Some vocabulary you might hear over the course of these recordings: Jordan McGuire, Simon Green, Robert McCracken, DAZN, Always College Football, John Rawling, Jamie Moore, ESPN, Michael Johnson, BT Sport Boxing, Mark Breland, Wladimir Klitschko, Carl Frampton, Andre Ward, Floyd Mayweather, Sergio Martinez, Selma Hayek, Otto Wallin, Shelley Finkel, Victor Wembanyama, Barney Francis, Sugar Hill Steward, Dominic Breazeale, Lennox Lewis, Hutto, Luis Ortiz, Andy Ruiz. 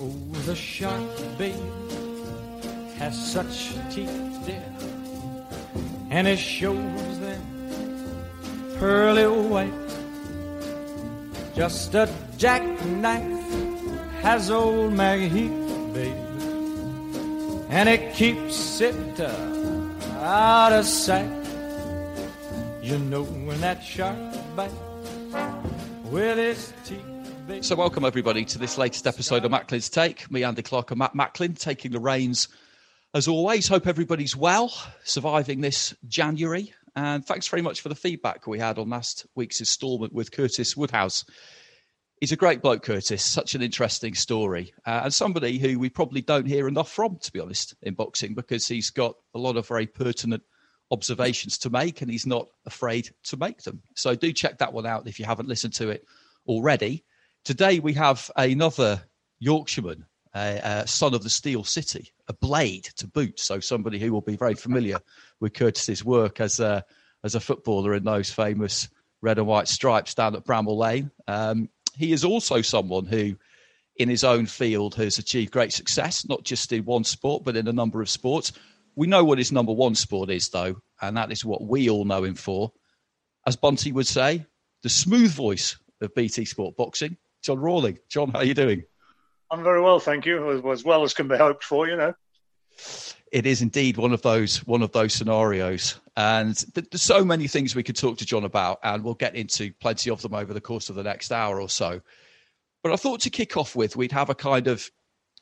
Oh, the shark, babe, has such teeth, dear, and it shows them pearly white. Just a jackknife has old Maggie Heath, babe, and it keeps it out of sight. You know when that shark bites with his teeth. So welcome everybody to this latest episode of Macklin's Take. Me, Andy Clark, and Matt Macklin taking the reins as always. Hope everybody's well, surviving this January. And thanks very much for the feedback we had on last week's instalment with Curtis Woodhouse. He's a great bloke, Curtis. Such an interesting story. And somebody who we probably don't hear enough from, to be honest, in boxing, because he's got a lot of very pertinent observations to make and he's not afraid to make them. So do check that one out if you haven't listened to it already. Today, we have another Yorkshireman, son of the Steel City, a blade to boot. So somebody who will be very familiar with Curtis's work as a footballer in those famous red and white stripes down at Bramall Lane. He is also someone who, in his own field, has achieved great success, not just in one sport, but in a number of sports. We know what his number one sport is, though, and that is what we all know him for. As Bunty would say, the smooth voice of BT Sport Boxing. John Rawling. John, how are you doing? I'm very well, thank you. As well as can be hoped for, you know. It is indeed one of those scenarios. And there's so many things we could talk to John about, and we'll get into plenty of them over the course of the next hour or so. But I thought to kick off with, we'd have a kind of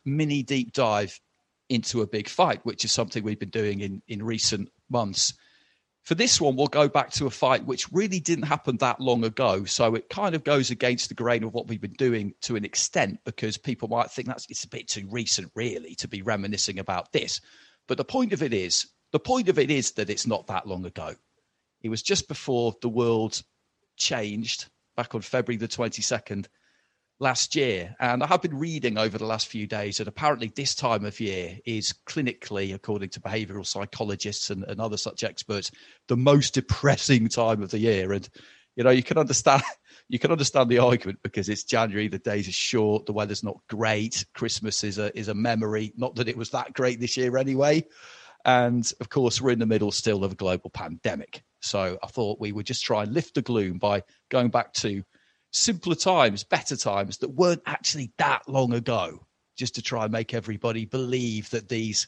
mini deep dive into a big fight, which is something we've been doing in recent months. For this one, we'll go back to a fight which really didn't happen that long ago. So it kind of goes against the grain of what we've been doing to an extent, because people might think it's a bit too recent, really, to be reminiscing about this. But the point of it is that it's not that long ago. It was just before the world changed back on February the 22nd last year. And I have been reading over the last few days that apparently this time of year is clinically, according to behavioural psychologists and other such experts, the most depressing time of the year. And, you know, you can understand the argument, because it's January, the days are short, the weather's not great. Christmas is a memory, not that it was that great this year anyway. And of course, we're in the middle still of a global pandemic. So I thought we would just try and lift the gloom by going back to simpler times, better times that weren't actually that long ago, just to try and make everybody believe that these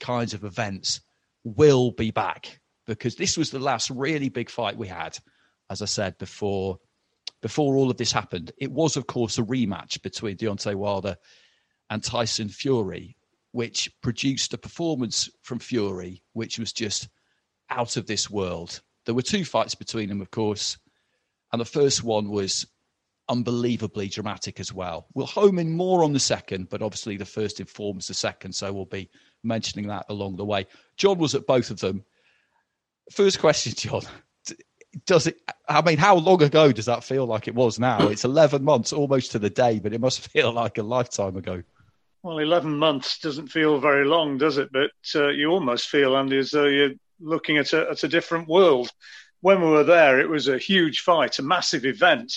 kinds of events will be back, because this was the last really big fight we had, as I said, before all of this happened. It was, of course, a rematch between Deontay Wilder and Tyson Fury, which produced a performance from Fury which was just out of this world. There were two fights between them, of course, and the first one was unbelievably dramatic as well. We'll home in more on the second, but obviously the first informs the second, so we'll be mentioning that along the way. John was at both of them. First question, John, does it? I mean, how long ago does that feel like it was now? It's 11 months almost to the day, but it must feel like a lifetime ago. Well, 11 months doesn't feel very long, does it? But you almost feel, Andy, as though you're looking at a different world. When we were there, it was a huge fight, a massive event,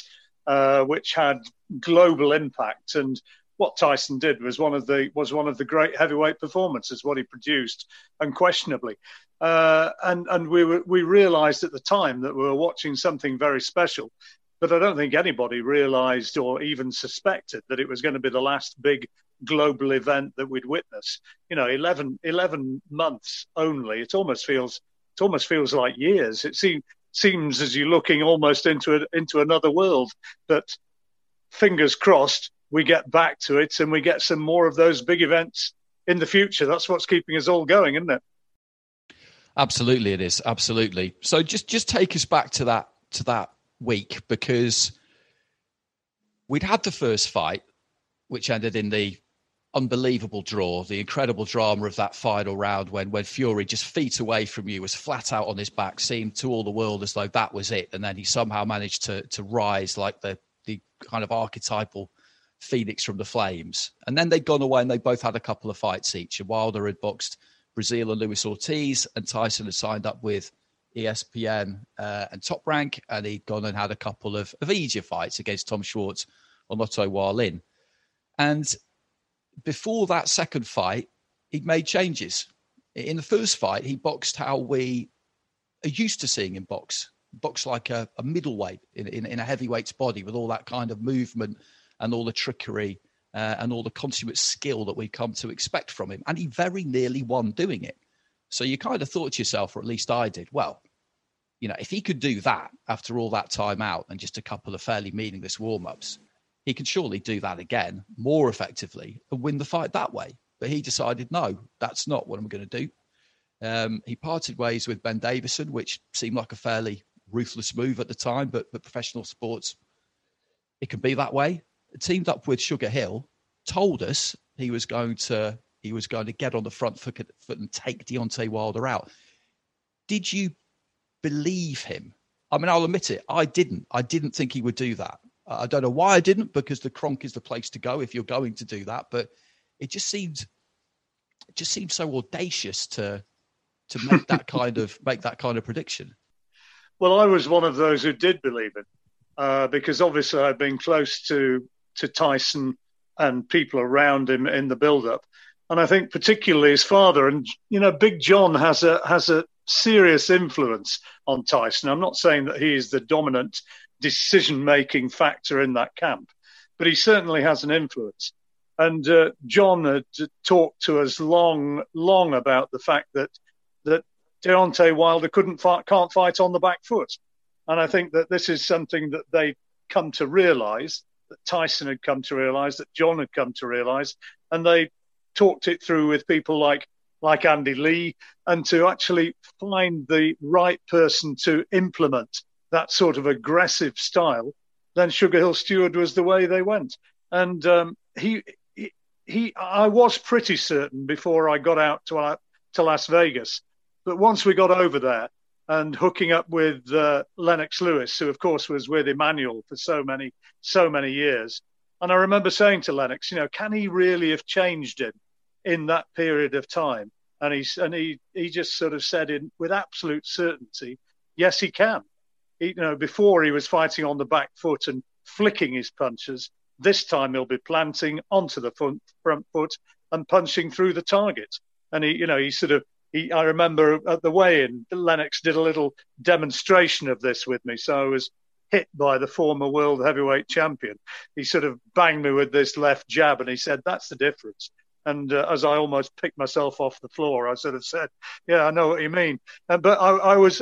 which had global impact. And what Tyson did was one of the great heavyweight performances, what he produced, unquestionably. And we realised at the time that we were watching something very special. But I don't think anybody realised or even suspected that it was going to be the last big global event that we'd witness. You know, 11 months only. It almost feels like years. It seems as you're looking almost into another world. But fingers crossed, we get back to it and we get some more of those big events in the future. That's what's keeping us all going, isn't it? Absolutely, it is. Absolutely. So just take us back to that week, because we'd had the first fight, which ended in the unbelievable draw, the incredible drama of that final round when Fury, just feet away from you, was flat out on his back, seemed to all the world as though that was it. And then he somehow managed to rise like the kind of archetypal phoenix from the flames. And then they'd gone away and they both had a couple of fights each. And Wilder had boxed Breazeale and Luis Ortiz, and Tyson had signed up with ESPN and Top Rank, and he'd gone and had a couple of easier fights against Tom Schwartz and Otto Wallin. And before that second fight, he'd made changes. In the first fight, he boxed how we are used to seeing him box like a middleweight in a heavyweight's body, with all that kind of movement and all the trickery and all the consummate skill that we've come to expect from him. And he very nearly won doing it. So you kind of thought to yourself, or at least I did, well, you know, if he could do that after all that time out and just a couple of fairly meaningless warm-ups, he could surely do that again more effectively and win the fight that way. But he decided, no, that's not what I'm going to do. He parted ways with Ben Davison, which seemed like a fairly ruthless move at the time, but professional sports, it can be that way. Teamed up with Sugar Hill, told us he was going to get on the front foot and take Deontay Wilder out. Did you believe him? I mean, I'll admit it, I didn't. I didn't think he would do that. I don't know why I didn't, because the Kronk is the place to go if you're going to do that. But it just seemed so audacious to make that kind of prediction. Well, I was one of those who did believe it, because obviously I'd been close to Tyson and people around him in the build-up, and I think particularly his father. And you know, Big John has a serious influence on Tyson. I'm not saying that he is the dominant decision-making factor in that camp, but he certainly has an influence. And John had talked to us long about the fact that Deontay Wilder can't fight on the back foot. And I think that this is something that they come to realise, that Tyson had come to realise, that John had come to realise, and they talked it through with people like Andy Lee, and to actually find the right person to implement that sort of aggressive style, then Sugar Hill Steward was the way they went. And I was pretty certain before I got out to Las Vegas. But once we got over there and hooking up with Lennox Lewis, who of course was with Emmanuel for so many years. And I remember saying to Lennox, you know, can he really have changed him in that period of time? And he just sort of said with absolute certainty, yes, he can. You know, before he was fighting on the back foot and flicking his punches. This time he'll be planting onto the front foot and punching through the target. And I remember at the weigh-in, Lennox did a little demonstration of this with me. So I was hit by the former world heavyweight champion. He sort of banged me with this left jab, and he said, "That's the difference." And as I almost picked myself off the floor, I sort of said, "Yeah, I know what you mean." But I was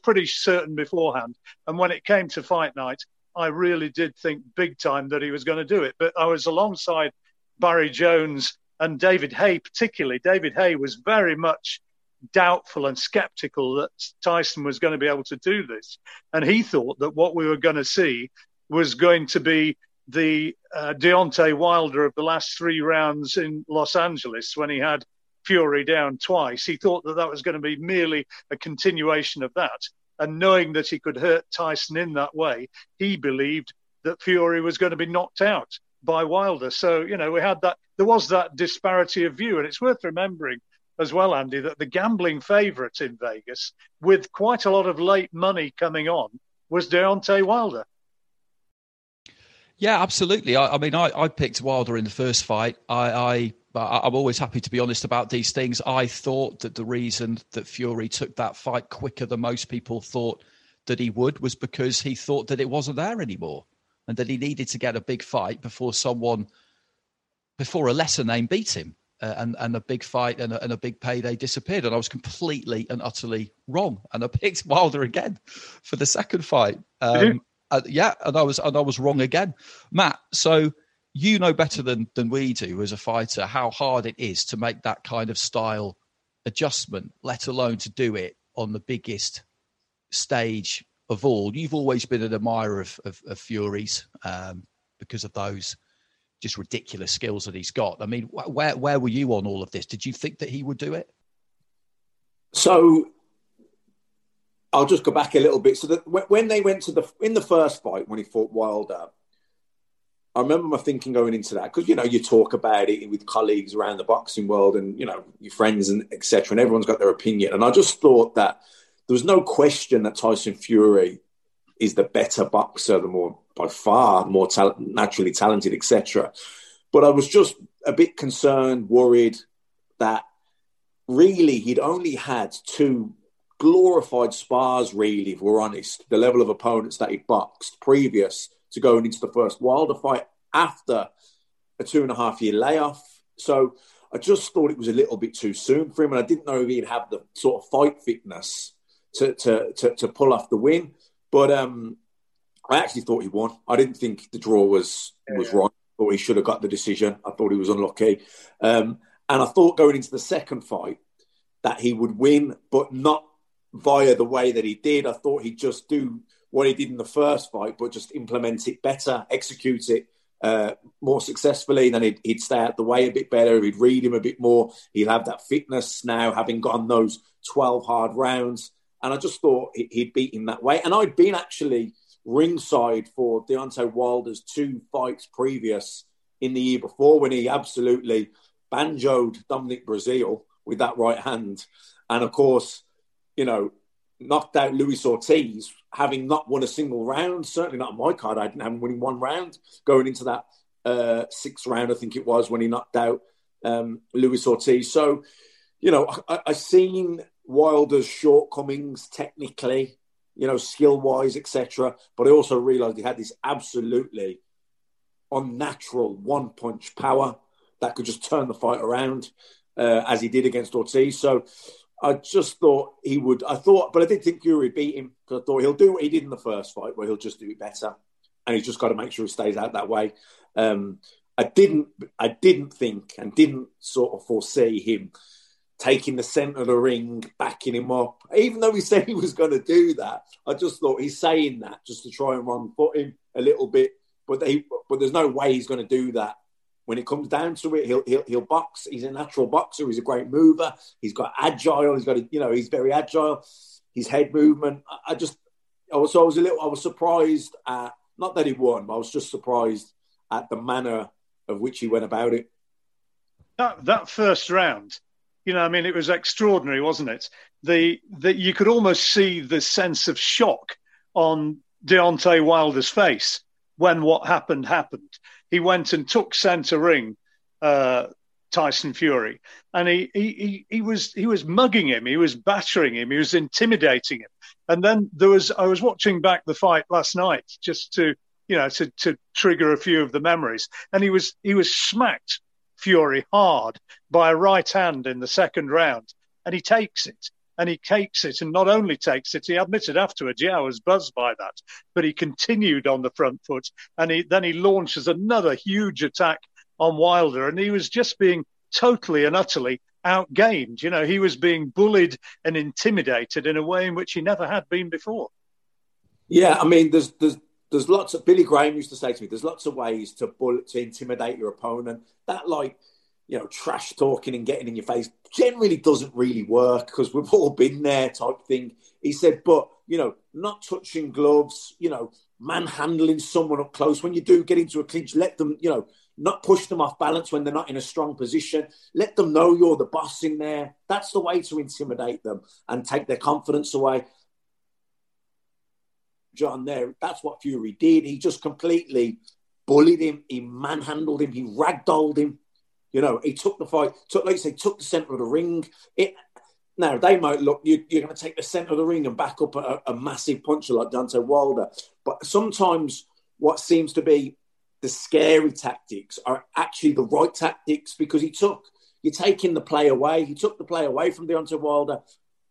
pretty certain beforehand. And when it came to fight night, I really did think big time that he was going to do it. But I was alongside Barry Jones and David Haye, particularly. David Haye was very much doubtful and sceptical that Tyson was going to be able to do this. And he thought that what we were going to see was going to be the Deontay Wilder of the last three rounds in Los Angeles, when he had Fury down twice. He thought that was going to be merely a continuation of that. and knowing that he could hurt Tyson in that way, he believed that Fury was going to be knocked out by Wilder. So, you know, we had that, there was that disparity of view. And it's worth remembering as well, Andy, that the gambling favourite in Vegas, with quite a lot of late money coming on, was Deontay Wilder. Yeah, absolutely. I mean, I picked Wilder in the first fight. I'm always happy to be honest about these things. I thought that the reason that Fury took that fight quicker than most people thought that he would was because he thought that it wasn't there anymore and that he needed to get a big fight before a lesser name beat him. And a big fight and a big payday disappeared. And I was completely and utterly wrong. And I picked Wilder again for the second fight. And I was wrong again, Matt. So you know better than we do as a fighter how hard it is to make that kind of style adjustment, let alone to do it on the biggest stage of all. You've always been an admirer of Fury's because of those just ridiculous skills that he's got. I mean, where were you on all of this? Did you think that he would do it? So I'll just go back a little bit. So that when they went in the first fight, when he fought Wilder, I remember my thinking going into that, because, you know, you talk about it with colleagues around the boxing world and, you know, your friends and et cetera, and everyone's got their opinion. And I just thought that there was no question that Tyson Fury is the better boxer, the more, by far, more naturally talented, etc. But I was just a bit concerned, worried that really he'd only had two glorified spars, really, if we're honest, the level of opponents that he'd boxed previous to going into the first Wilder fight after a 2.5 year layoff. So I just thought it was a little bit too soon for him, and I didn't know if he'd have the sort of fight fitness to pull off the win. But I actually thought he won. I didn't think the draw was wrong. I thought he should have got the decision. I thought he was unlucky. And I thought going into the second fight that he would win, but not via the way that he did. I thought he'd just do what he did in the first fight, but just implement it better, execute it more successfully. Then he'd stay out the way a bit better. He'd read him a bit more. He'd have that fitness now, having gotten those 12 hard rounds. And I just thought he'd beat him that way. And I'd been actually ringside for Deontay Wilder's two fights previous in the year before, when he absolutely banjoed Dominic Breazeale with that right hand. And of course, you know, knocked out Luis Ortiz, having not won a single round, certainly not on my card. I didn't have him winning one round going into that sixth round, I think it was, when he knocked out Luis Ortiz. So, you know, I've seen Wilder's shortcomings technically, you know, skill-wise, etc. But I also realised he had this absolutely unnatural one-punch power that could just turn the fight around, as he did against Ortiz. So I just thought he would... But I did think Fury beat him, because I thought he'll do what he did in the first fight, where he'll just do it better. And he's just got to make sure he stays out that way. I didn't think and didn't sort of foresee him taking the centre of the ring, backing him up. Even though he said he was going to do that, I just thought he's saying that just to try and wrong-foot him a little bit. But there's no way he's going to do that. When it comes down to it, he'll box. He's a natural boxer. He's a great mover. He's got agile. He's got a, you know, he's very agile. His head movement. I was surprised at, not that he won, but I was just surprised at the manner of which he went about it. That first round, you know, I mean, it was extraordinary, wasn't it? That you could almost see the sense of shock on Deontay Wilder's face when what happened happened. He went and took centre ring, Tyson Fury, and he was mugging him, he was battering him, he was intimidating him. And then I was watching back the fight last night just to, you know, to trigger a few of the memories, and he was smacked Fury hard by a right hand in the second round, and he takes it, and not only takes it, he admitted afterwards, yeah, I was buzzed by that, but he continued on the front foot, and then he launches another huge attack on Wilder, and he was just being totally and utterly outgained. You know, he was being bullied and intimidated in a way in which he never had been before. Yeah, I mean, there's lots of... Billy Graham used to say to me, there's lots of ways to intimidate your opponent. That, like, you know, trash talking and getting in your face generally doesn't really work, because we've all been there type thing. He said, but you know, not touching gloves, you know, manhandling someone up close. When you do get into a clinch, let them, you know, not push them off balance when they're not in a strong position. Let them know you're the boss in there. That's the way to intimidate them and take their confidence away. John, there, that's what Fury did. He just completely bullied him. He manhandled him. He ragdolled him. You know, he took the fight, took the centre of the ring. Now, they might look, you're going to take the centre of the ring and back up a massive puncher like Deontay Wilder. But sometimes what seems to be the scary tactics are actually the right tactics, because you're taking the play away. He took the play away from Deontay Wilder.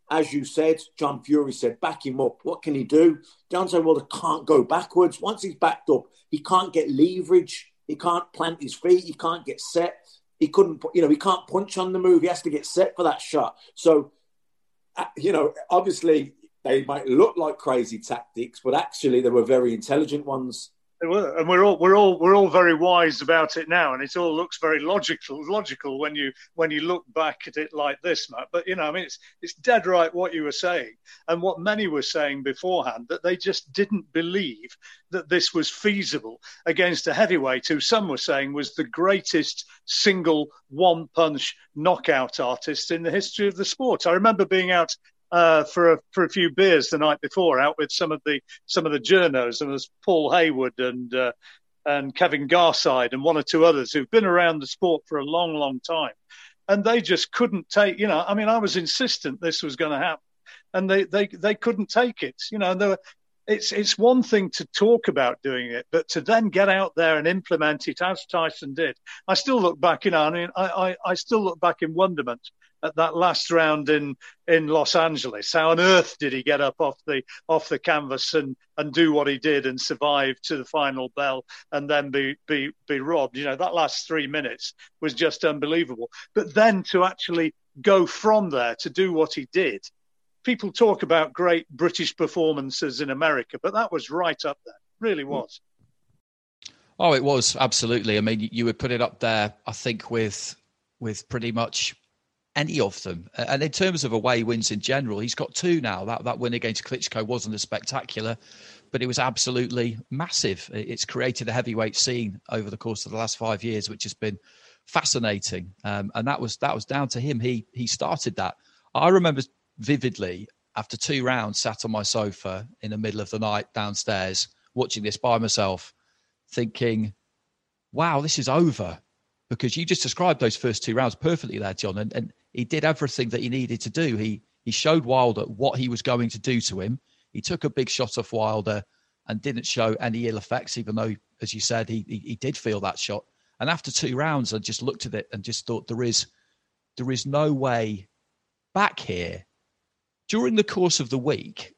As you said, John Fury said, back him up. What can he do? Deontay Wilder can't go backwards. Once he's backed up, he can't get leverage. He can't plant his feet. He can't get set. He can't punch on the move. He has to get set for that shot. So, you know, obviously they might look like crazy tactics, but actually they were very intelligent ones. They were, and we're all very wise about it now, and it all looks very logical when you look back at it like this, Matt. But you know, I mean, it's dead right what you were saying, and what many were saying beforehand, that they just didn't believe that this was feasible against a heavyweight who some were saying was the greatest single one-punch knockout artist in the history of the sport. I remember being out for a few beers the night before, out with some of the journos, and it was Paul Hayward and Kevin Garside and one or two others who've been around the sport for a long, long time, and they just couldn't take. You know, I mean, I was insistent this was going to happen, and they couldn't take it. You know, and it's one thing to talk about doing it, but to then get out there and implement it as Tyson did, I still look back. You know, I mean, I still look back in wonderment at that last round in Los Angeles. How on earth did he get up off the canvas and do what he did and survive to the final bell and then be robbed? You know, that last 3 minutes was just unbelievable. But then to actually go from there to do what he did, people talk about great British performances in America, but that was right up there. It really was. Oh, it was, absolutely. I mean, you would put it up there, I think, with pretty much any of them. And in terms of away wins in general, he's got two now. That win against Klitschko wasn't as spectacular, but it was absolutely massive. It's created a heavyweight scene over the course of the last 5 years, which has been fascinating. And that was down to him. He started that. I remember vividly, after 2 rounds, sat on my sofa in the middle of the night downstairs, watching this by myself, thinking, wow, this is over. Because you just described those first 2 rounds perfectly there, John. And he did everything that he needed to do. He showed Wilder what he was going to do to him. He took a big shot off Wilder and didn't show any ill effects, even though, as you said, he did feel that shot. And after 2 rounds, I just looked at it and just thought, there is no way back here. During the course of the week,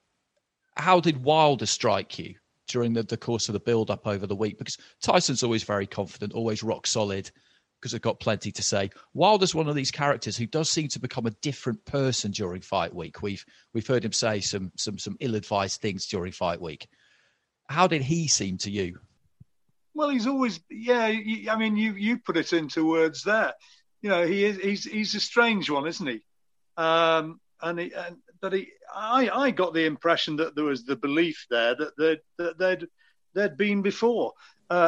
how did Wilder strike you during the course of the build-up over the week? Because Tyson's always very confident, always rock solid, because they've got plenty to say. Wilder's one of these characters who does seem to become a different person during fight week. We've heard him say some ill-advised things during fight week. How did he seem to you? Well, he's always, I mean, you put it into words there. You know, he's a strange one, isn't he? I got the impression that there was the belief there that there'd been before.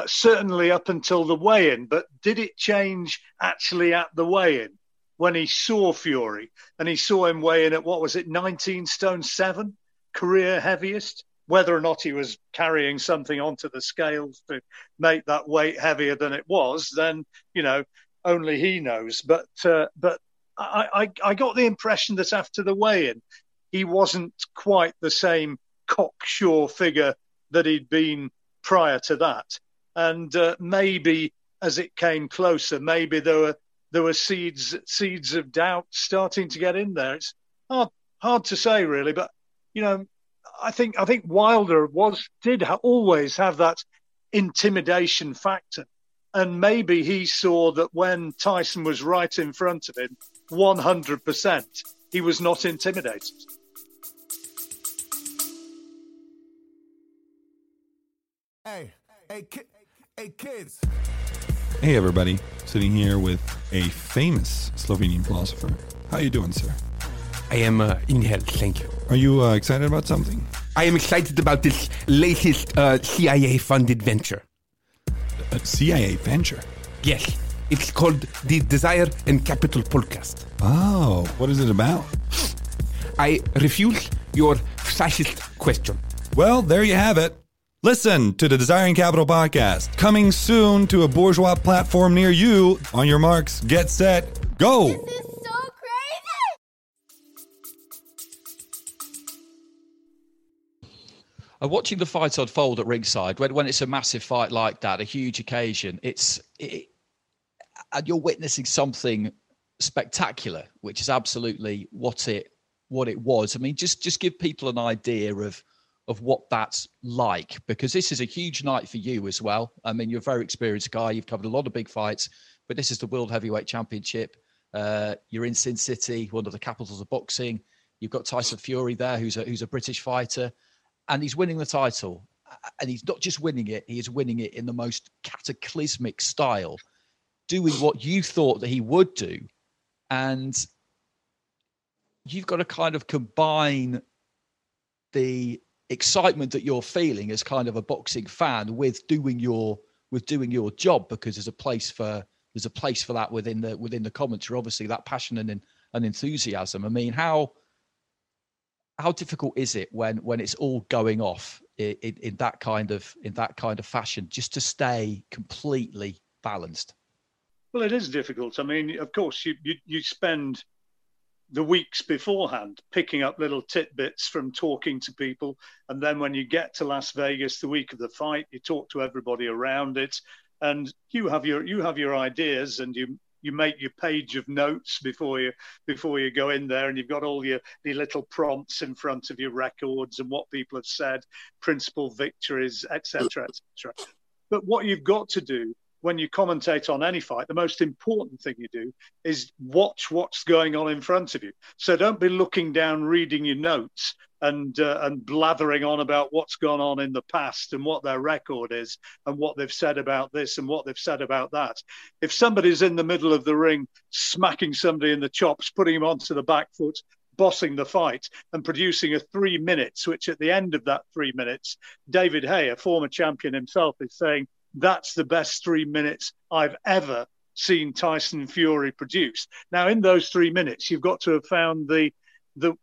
Certainly up until the weigh-in, but did it change actually at the weigh-in when he saw Fury and he saw him weigh in at, 19 stone 7, career heaviest, whether or not he was carrying something onto the scales to make that weight heavier than it was, then, you know, only he knows. But I got the impression that after the weigh-in, he wasn't quite the same cocksure figure that he'd been prior to that. And maybe as it came closer, maybe there were seeds of doubt starting to get in there. It's hard to say, really, but you know, I think Wilder always have that intimidation factor, and maybe he saw that when Tyson was right in front of him, 100%, he was not intimidated. Hey, kids. Hey, everybody. Sitting here with a famous Slovenian philosopher. How you doing, sir? I am in hell, thank you. Are you excited about something? I am excited about this latest CIA-funded venture. A CIA venture? Yes. It's called the Desire and Capital podcast. Oh, what is it about? I refuse your fascist question. Well, there you have it. Listen to the Desire and Capital podcast. Coming soon to a bourgeois platform near you. On your marks, get set, go. This is so crazy! Watching the fights unfold at ringside, when it's a massive fight like that, a huge occasion, and you're witnessing something spectacular, which is absolutely what it was. I mean, just give people an idea of what that's like, because this is a huge night for you as well. I mean, you're a very experienced guy. You've covered a lot of big fights, but this is the World Heavyweight Championship. You're in Sin City, one of the capitals of boxing. You've got Tyson Fury there, who's a British fighter, and he's winning the title. And he's not just winning it, he is winning it in the most cataclysmic style, doing what you thought that he would do. And you've got to kind of combine the excitement that you're feeling as kind of a boxing fan with doing your job, because there's a place for that within the commentary, obviously, that passion and enthusiasm. I mean, how difficult is it when it's all going off in that kind of fashion, just to stay completely balanced? Well, it is difficult. I mean, of course, you spend the weeks beforehand picking up little tidbits from talking to people. And then when you get to Las Vegas the week of the fight, you talk to everybody around it, and you have your ideas, and you make your page of notes before you go in there, and you've got all the little prompts in front of your records and what people have said, principal victories, etc., etc. But what you've got to do when you commentate on any fight, the most important thing you do is watch what's going on in front of you. So don't be looking down, reading your notes and blathering on about what's gone on in the past and what their record is and what they've said about this and what they've said about that. If somebody's in the middle of the ring, smacking somebody in the chops, putting him onto the back foot, bossing the fight and producing a 3 minutes, which at the end of that 3 minutes, David Haye, a former champion himself, is saying, that's the best 3 minutes I've ever seen Tyson Fury produce. Now, in those 3 minutes, you've got to have found the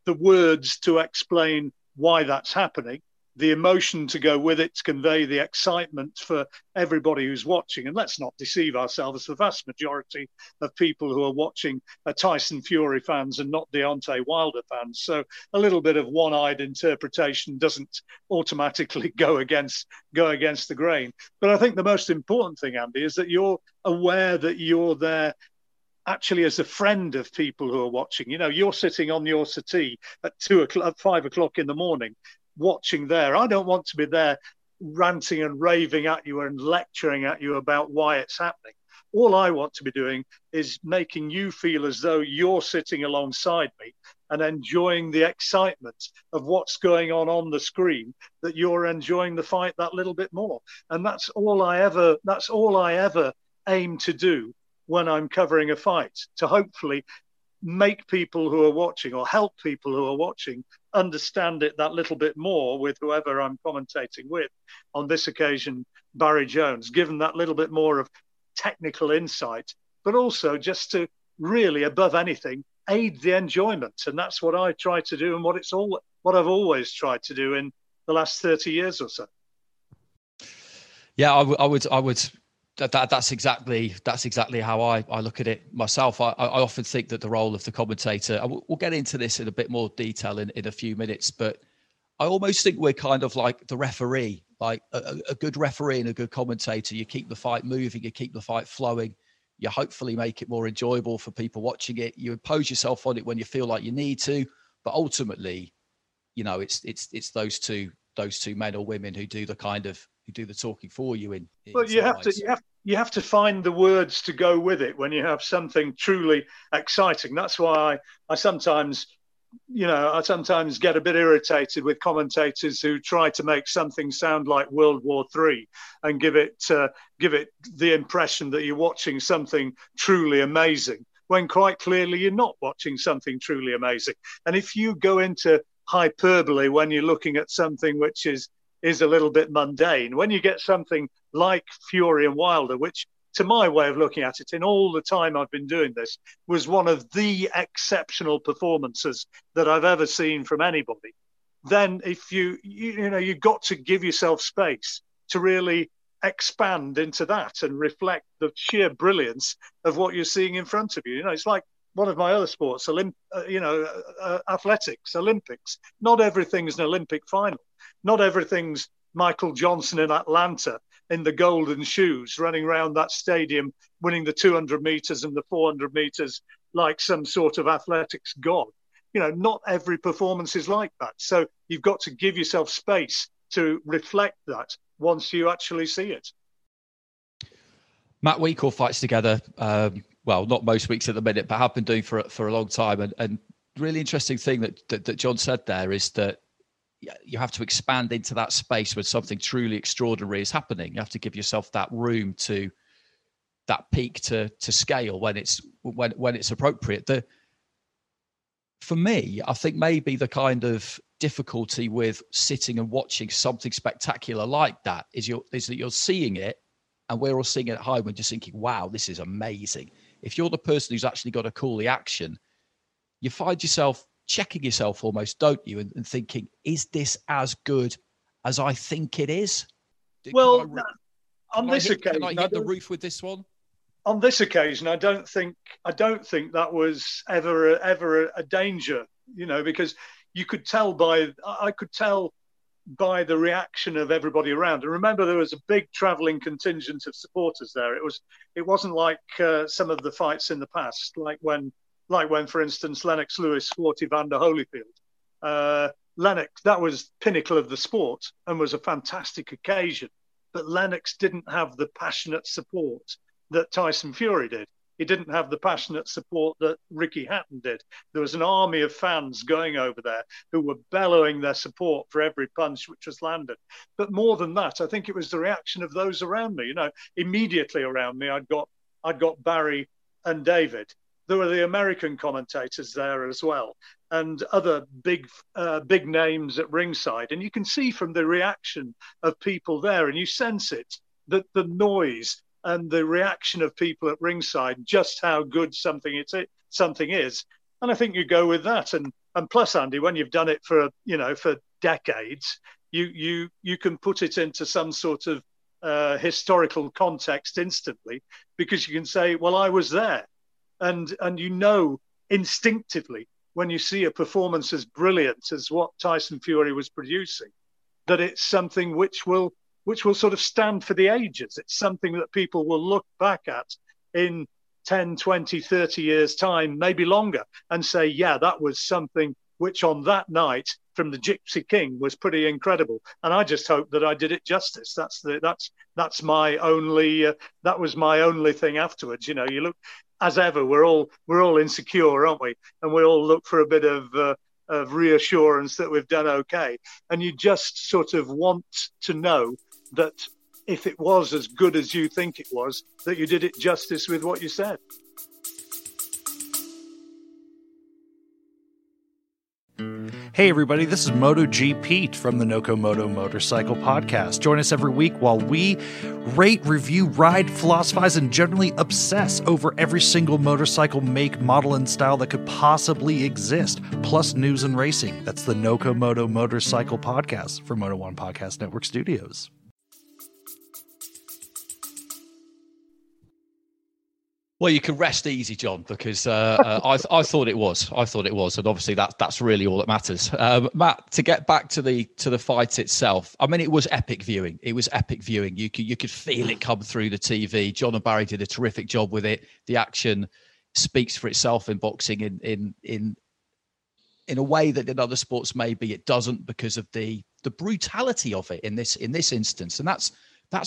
words to explain why that's happening, the emotion to go with it, to convey the excitement for everybody who's watching. And let's not deceive ourselves. The vast majority of people who are watching are Tyson Fury fans and not Deontay Wilder fans. So a little bit of one-eyed interpretation doesn't automatically go against the grain. But I think the most important thing, Andy, is that you're aware that you're there actually as a friend of people who are watching. You know, you're sitting on your settee at 5 o'clock in the morning, watching there. I don't want to be there ranting and raving at you and lecturing at you about why it's happening. All I want to be doing is making you feel as though you're sitting alongside me and enjoying the excitement of what's going on the screen, that you're enjoying the fight that little bit more. And that's all I ever aim to do when I'm covering a fight, to hopefully make people who are watching, or help people who are watching, understand it that little bit more with whoever I'm commentating with. On this occasion, Barry Jones, given that little bit more of technical insight, but also just to really, above anything, aid the enjoyment. And that's what I try to do, and what I've always tried to do in the last 30 years or so. Yeah, I would. That's exactly how I look at it myself. I often think that the role of the commentator, we'll get into this in a bit more detail in a few minutes, but I almost think we're kind of like the referee, like a good referee and a good commentator. You keep the fight moving, you keep the fight flowing, you hopefully make it more enjoyable for people watching it. You impose yourself on it when you feel like you need to, but ultimately, you know, it's those two men or women who do the kind of talking for you. Well, you have to find the words to go with it when you have something truly exciting. That's why I sometimes get a bit irritated with commentators who try to make something sound like World War III and give it the impression that you're watching something truly amazing, when quite clearly you're not watching something truly amazing. And if you go into hyperbole when you're looking at something which is a little bit mundane. When you get something like Fury and Wilder, which to my way of looking at it, in all the time I've been doing this, was one of the exceptional performances that I've ever seen from anybody, then if you know, you've got to give yourself space to really expand into that and reflect the sheer brilliance of what you're seeing in front of you. You know, it's like one of my other sports, athletics, Olympics. Not everything's an Olympic final. Not everything's Michael Johnson in Atlanta in the golden shoes running around that stadium, winning the 200 meters and the 400 meters like some sort of athletics god. You know, not every performance is like that. So you've got to give yourself space to reflect that once you actually see it. Matt, we call fights together. Well, not most weeks at the minute, but have been doing for a long time. And really interesting thing that John said there is that you have to expand into that space when something truly extraordinary is happening. You have to give yourself that room to that peak to scale when it's appropriate. For me, I think maybe the kind of difficulty with sitting and watching something spectacular like that is that you're seeing it, and we're all seeing it at home and just thinking, wow, this is amazing. If you're the person who's actually got to call the action, you find yourself checking yourself almost, don't you, and thinking, is this as good as I think it is? Can I hit the roof with this one? On this occasion, I don't think that was ever a danger, you know, because I could tell by the reaction of everybody around. And remember, there was a big travelling contingent of supporters there. It wasn't like some of the fights in the past, like when, for instance, Lennox Lewis fought Evander Holyfield. Lennox, that was pinnacle of the sport and was a fantastic occasion, but Lennox didn't have the passionate support that Tyson Fury did. He didn't have the passionate support that Ricky Hatton did. There was an army of fans going over there who were bellowing their support for every punch which was landed. But more than that, I think it was the reaction of those around me. You know, immediately around me, I'd got Barry and David. There were the American commentators there as well, and other big names at ringside. And you can see from the reaction of people there, and you sense it, that the noise and the reaction of people at ringside, just how good something is. And I think you go with that. And plus, Andy, when you've done it for decades, you can put it into some sort of historical context instantly, because you can say, well, I was there. And you know instinctively when you see a performance as brilliant as what Tyson Fury was producing, that it's something which will sort of stand for the ages. It's something that people will look back at in 10, 20, 30 years' time, maybe longer, and say, yeah, that was something which on that night from the Gypsy King was pretty incredible. And I just hope that I did it justice. That was my only thing afterwards. You know, you look, as ever, we're all insecure, aren't we? And we all look for a bit of reassurance that we've done okay. And you just sort of want to know that if it was as good as you think it was, that you did it justice with what you said. Hey everybody, this is MotoG Pete from the NocoMoto Motorcycle Podcast. Join us every week while we rate, review, ride, philosophize, and generally obsess over every single motorcycle make, model, and style that could possibly exist, plus news and racing. That's the NocoMoto Motorcycle Podcast from Moto One Podcast Network Studios. Well, you can rest easy, John, because I thought it was. And obviously that's really all that matters. Matt, to get back to the fight itself, I mean, it was epic viewing. You could feel it come through the TV. John and Barry did a terrific job with it. The action speaks for itself in boxing in a way that in other sports maybe it doesn't, because of the brutality of it in this instance, and that's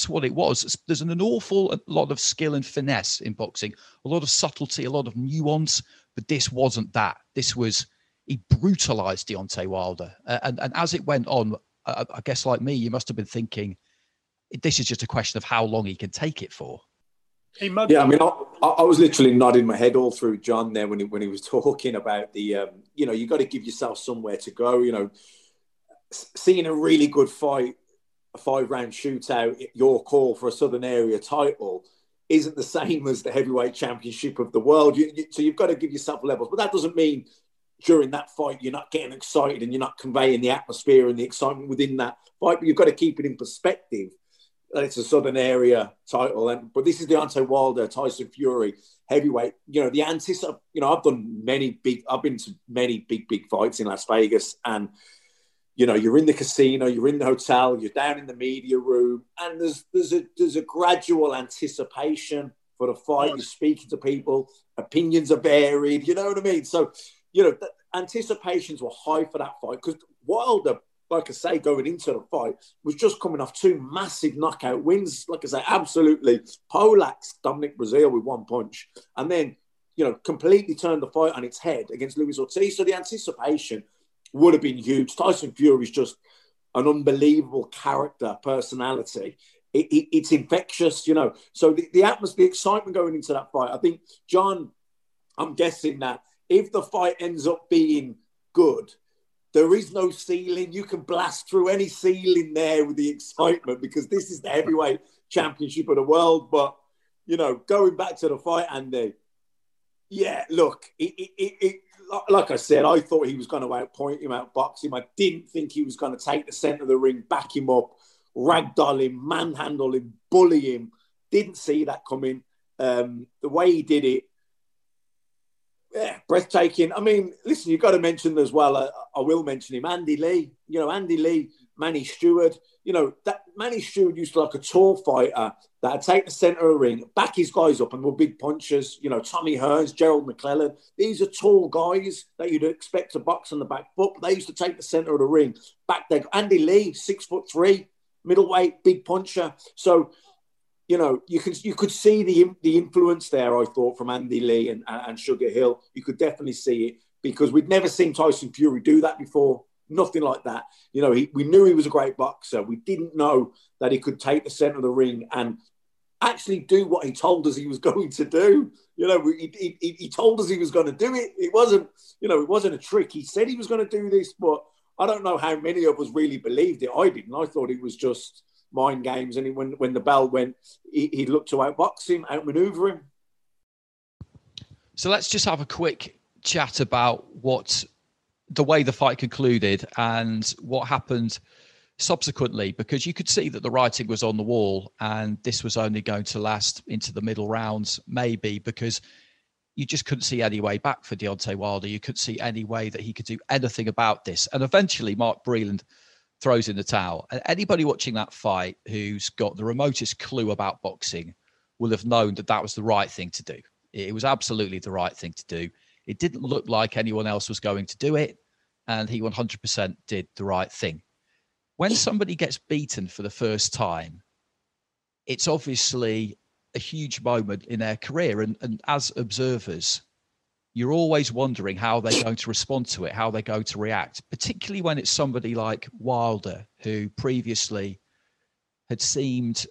what it was. There's an awful lot of skill and finesse in boxing, a lot of subtlety, a lot of nuance, but this wasn't that. He brutalized Deontay Wilder. And as it went on, I guess like me, you must have been thinking, this is just a question of how long he can take it for. He mugged him. I mean, I was literally nodding my head all through John there when he was talking about the, you know, you got to give yourself somewhere to go. You know, seeing a really good fight, a 5-round shootout, your call for a Southern area title isn't the same as the heavyweight championship of the world. So you've got to give yourself levels, but that doesn't mean during that fight you're not getting excited and you're not conveying the atmosphere and the excitement within that fight, but you've got to keep it in perspective. It's a Southern area title, but this is Deontay Wilder, Tyson Fury, heavyweight. You know, the antics. You know, I've been to many big fights in Las Vegas, and you know, you're in the casino, you're in the hotel, you're down in the media room, and there's a gradual anticipation for the fight. You're speaking to people, opinions are varied. You know what I mean? So, you know, the anticipations were high for that fight because Wilder, like I say, going into the fight, was just coming off 2 massive knockout wins. Like I say, absolutely poleaxed Dominic Breazeale with 1 punch. And then, you know, completely turned the fight on its head against Luis Ortiz. So the anticipation would have been huge. Tyson Fury is just an unbelievable character, personality. It's infectious, you know. So the atmosphere, the excitement going into that fight, I think, John, I'm guessing that if the fight ends up being good, there is no ceiling. You can blast through any ceiling there with the excitement because this is the heavyweight championship of the world. But, you know, going back to the fight, Andy, yeah, look, like I said, I thought he was going to outpoint him, outbox him. I didn't think he was going to take the centre of the ring, back him up, ragdoll him, manhandle him, bully him. Didn't see that coming. The way he did it, yeah, breathtaking. I mean, listen, you've got to mention as well, I will mention him, Andy Lee. You know, Andy Lee, Manny Steward. You know, that Manny Steward used to like a tall fighter that would take the centre of the ring, back his guys up and were big punchers. You know, Tommy Hearns, Gerald McClellan. These are tall guys that you'd expect to box on the back foot. They used to take the centre of the ring. Back there, Andy Lee, 6'3", middleweight, big puncher. So, you know, you could see the influence there, I thought, from Andy Lee and Sugar Hill. You could definitely see it because we'd never seen Tyson Fury do that before. Nothing like that. You know, we knew he was a great boxer. We didn't know that he could take the centre of the ring and actually do what he told us he was going to do. You know, he told us he was going to do it. It wasn't, you know, it wasn't a trick. He said he was going to do this, but I don't know how many of us really believed it. I didn't. I thought it was just mind games, and when the bell went, he looked to outbox him, outmaneuver him. So let's just have a quick chat about the way the fight concluded and what happened subsequently, because you could see that the writing was on the wall and this was only going to last into the middle rounds, maybe, because you just couldn't see any way back for Deontay Wilder. You couldn't see any way that he could do anything about this. And eventually Mark Breland throws in the towel. And anybody watching that fight who's got the remotest clue about boxing will have known that that was the right thing to do. It was absolutely the right thing to do. It didn't look like anyone else was going to do it, and he 100% did the right thing. When somebody gets beaten for the first time, it's obviously a huge moment in their career. And as observers, you're always wondering how they're going to respond to it, how they're going to react, particularly when it's somebody like Wilder, who previously had seemed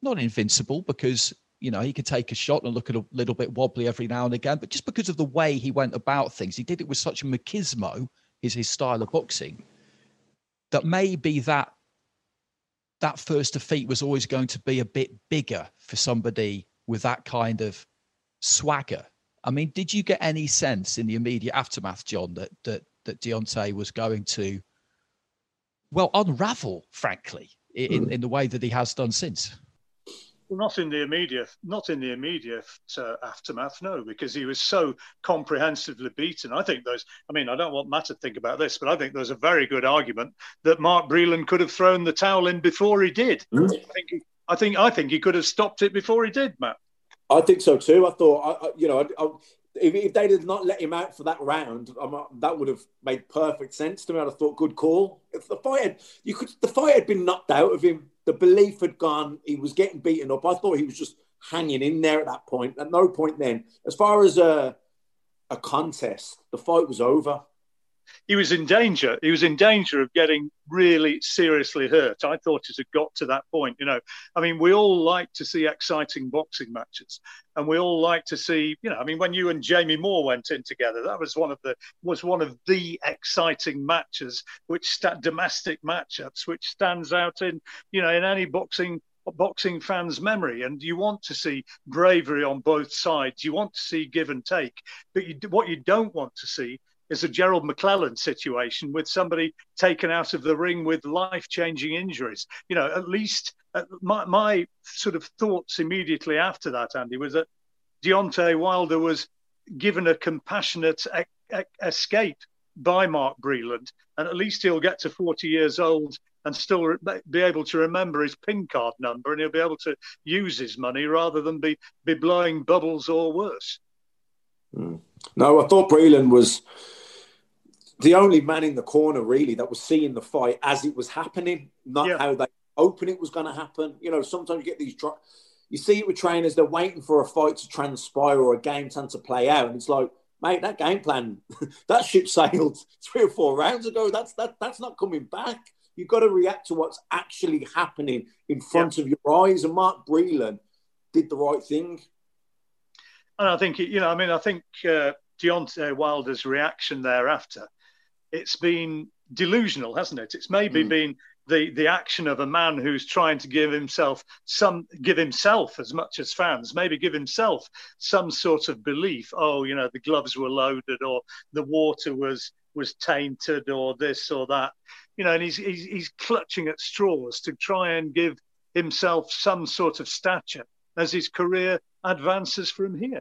not invincible because, you know, he could take a shot and look a little bit wobbly every now and again, but just because of the way he went about things, he did it with such machismo, is his style of boxing, that maybe that first defeat was always going to be a bit bigger for somebody with that kind of swagger. I mean, did you get any sense in the immediate aftermath, John, that Deontay was going to, well, unravel, frankly, in the way that he has done since? Not in the immediate aftermath, no, because he was so comprehensively beaten. I don't want Matt to think about this, but I think there's a very good argument that Mark Breland could have thrown the towel in before he did. Mm. I think he could have stopped it before he did, Matt. I think so too. I thought, if they did not let him out for that round, that would have made perfect sense to me. I'd have thought, good call. If the fight had been knocked out of him. The belief had gone. He was getting beaten up. I thought he was just hanging in there at that point. At no point then, as far as a contest, the fight was over. he was in danger. He was in danger of getting really seriously hurt. I thought it had got to that point, you know. I mean, we all like to see exciting boxing matches, and we all like to see, you know, I mean, when you and Jamie Moore went in together, that was one of the exciting matches, domestic matchups, which stands out in, you know, in any boxing fans' memory. And you want to see bravery on both sides. You want to see give and take. But what you don't want to see is a Gerald McClellan situation with somebody taken out of the ring with life-changing injuries. You know, at least my sort of thoughts immediately after that, Andy, was that Deontay Wilder was given a compassionate escape by Mark Breland, and at least he'll get to 40 years old and still be able to remember his PIN card number, and he'll be able to use his money rather than be blowing bubbles or worse. Mm. No, I thought Breland was the only man in the corner, really, that was seeing the fight as it was happening, not how they hoping it was going to happen. You know, sometimes you get these... You see it with trainers, they're waiting for a fight to transpire or a game plan to play out, and it's like, mate, that game plan, that ship sailed 3 or 4 rounds ago. That's not coming back. You've got to react to what's actually happening in front of your eyes. And Mark Breland did the right thing. And I think, you know, I mean, I think Deontay Wilder's reaction thereafter, it's been delusional, hasn't it? It's maybe been the action of a man who's trying to give himself as much as fans, maybe give himself some sort of belief. Oh, you know, the gloves were loaded, or the water was tainted, or this or that. You know, and he's clutching at straws to try and give himself some sort of stature as his career advances from here.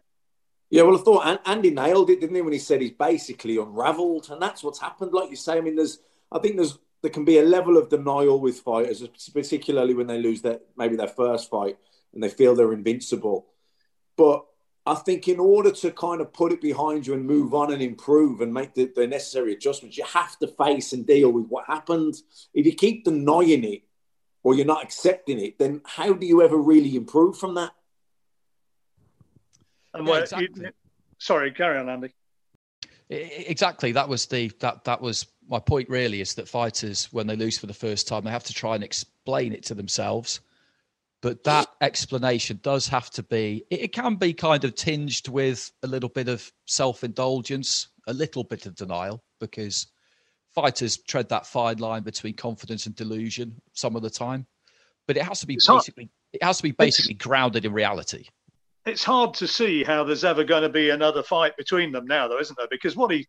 Yeah, well, I thought Andy nailed it, didn't he, when he said he's basically unravelled, and that's what's happened. Like you say, I mean, there can be a level of denial with fighters, particularly when they lose maybe their first fight and they feel they're invincible. But I think in order to kind of put it behind you and move on and improve and make the necessary adjustments, you have to face and deal with what happened. If you keep denying it or you're not accepting it, then how do you ever really improve from that? And yeah, exactly. Sorry, carry on, Andy. Exactly. That was my point, really, is that fighters, when they lose for the first time, they have to try and explain it to themselves. But that explanation does have to be, it can be kind of tinged with a little bit of self-indulgence, a little bit of denial, because fighters tread that fine line between confidence and delusion some of the time. But it has to be basically grounded in reality. It's hard to see how there's ever going to be another fight between them now, though, isn't there? Because what he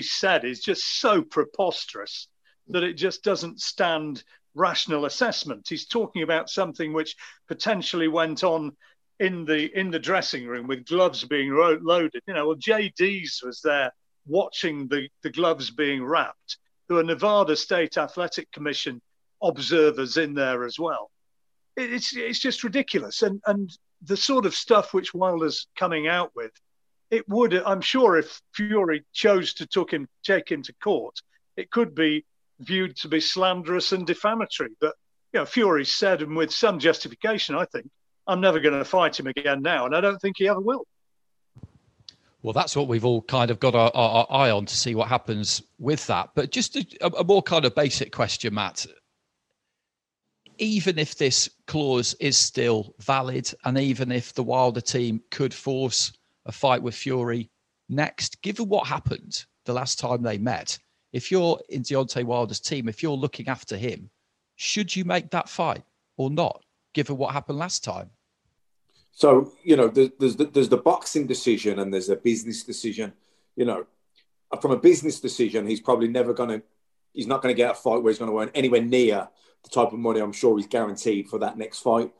said is just so preposterous that it just doesn't stand rational assessment. He's talking about something which potentially went on in the dressing room with gloves being loaded. You know, well, JD's was there watching the gloves being wrapped. There were Nevada State Athletic Commission observers in there as well. It's just ridiculous, and the sort of stuff which Wilder's coming out with, it would, I'm sure, if Fury chose to take him to court, it could be viewed to be slanderous and defamatory. But, you know, Fury said, and with some justification, I think, I'm never going to fight him again now, and I don't think he ever will. Well, that's what we've all kind of got our eye on to see what happens with that. But just a more kind of basic question, Matt. Even if this clause is still valid, and even if the Wilder team could force a fight with Fury next, given what happened the last time they met, if you're in Deontay Wilder's team, if you're looking after him, should you make that fight or not, given what happened last time? So, you know, there's the boxing decision and there's a business decision. You know, from a business decision, he's not going to get a fight where he's going to earn anywhere near the type of money I'm sure he's guaranteed for that next fight.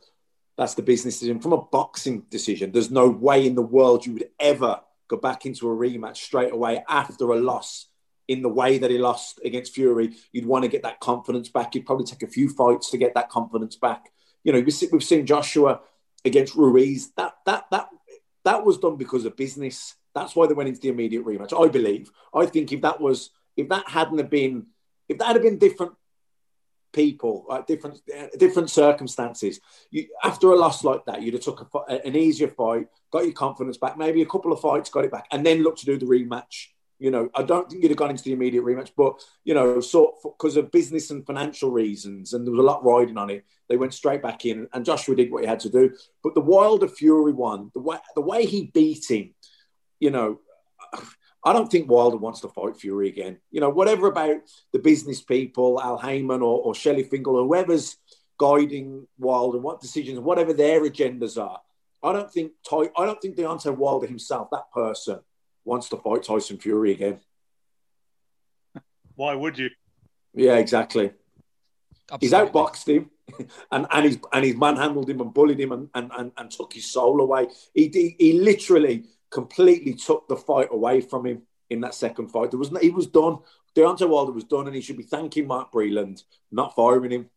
That's the business decision. From a boxing decision, there's no way in the world you would ever go back into a rematch straight away after a loss in the way that he lost against Fury. You'd want to get that confidence back. You'd probably take a few fights to get that confidence back. You know, we've seen Joshua against Ruiz. That was done because of business. That's why they went into the immediate rematch, I believe. I think if that had been different people, like different circumstances, after a loss like that, you'd have took an easier fight, got your confidence back, maybe a couple of fights, got it back, and then look to do the rematch You know, I don't think you'd have gone into the immediate rematch, but, you know, sort of because of business and financial reasons, and there was a lot riding on it, they went straight back in, and Joshua did what he had to do. But the Wilder Fury one, the way he beat him, you know, I don't think Wilder wants to fight Fury again. You know, whatever about the business people, Al Heyman or Shelley Finkel, or whoever's guiding Wilder, what decisions, whatever their agendas are, I don't think Deontay Wilder himself, that person, wants to fight Tyson Fury again. Why would you? Yeah, exactly. Absolutely. He's outboxed him, and he's manhandled him and bullied him and took his soul away. He literally completely took the fight away from him in that second fight. He was done. Deontay Wilder was done, and he should be thanking Mark Breland, not firing him.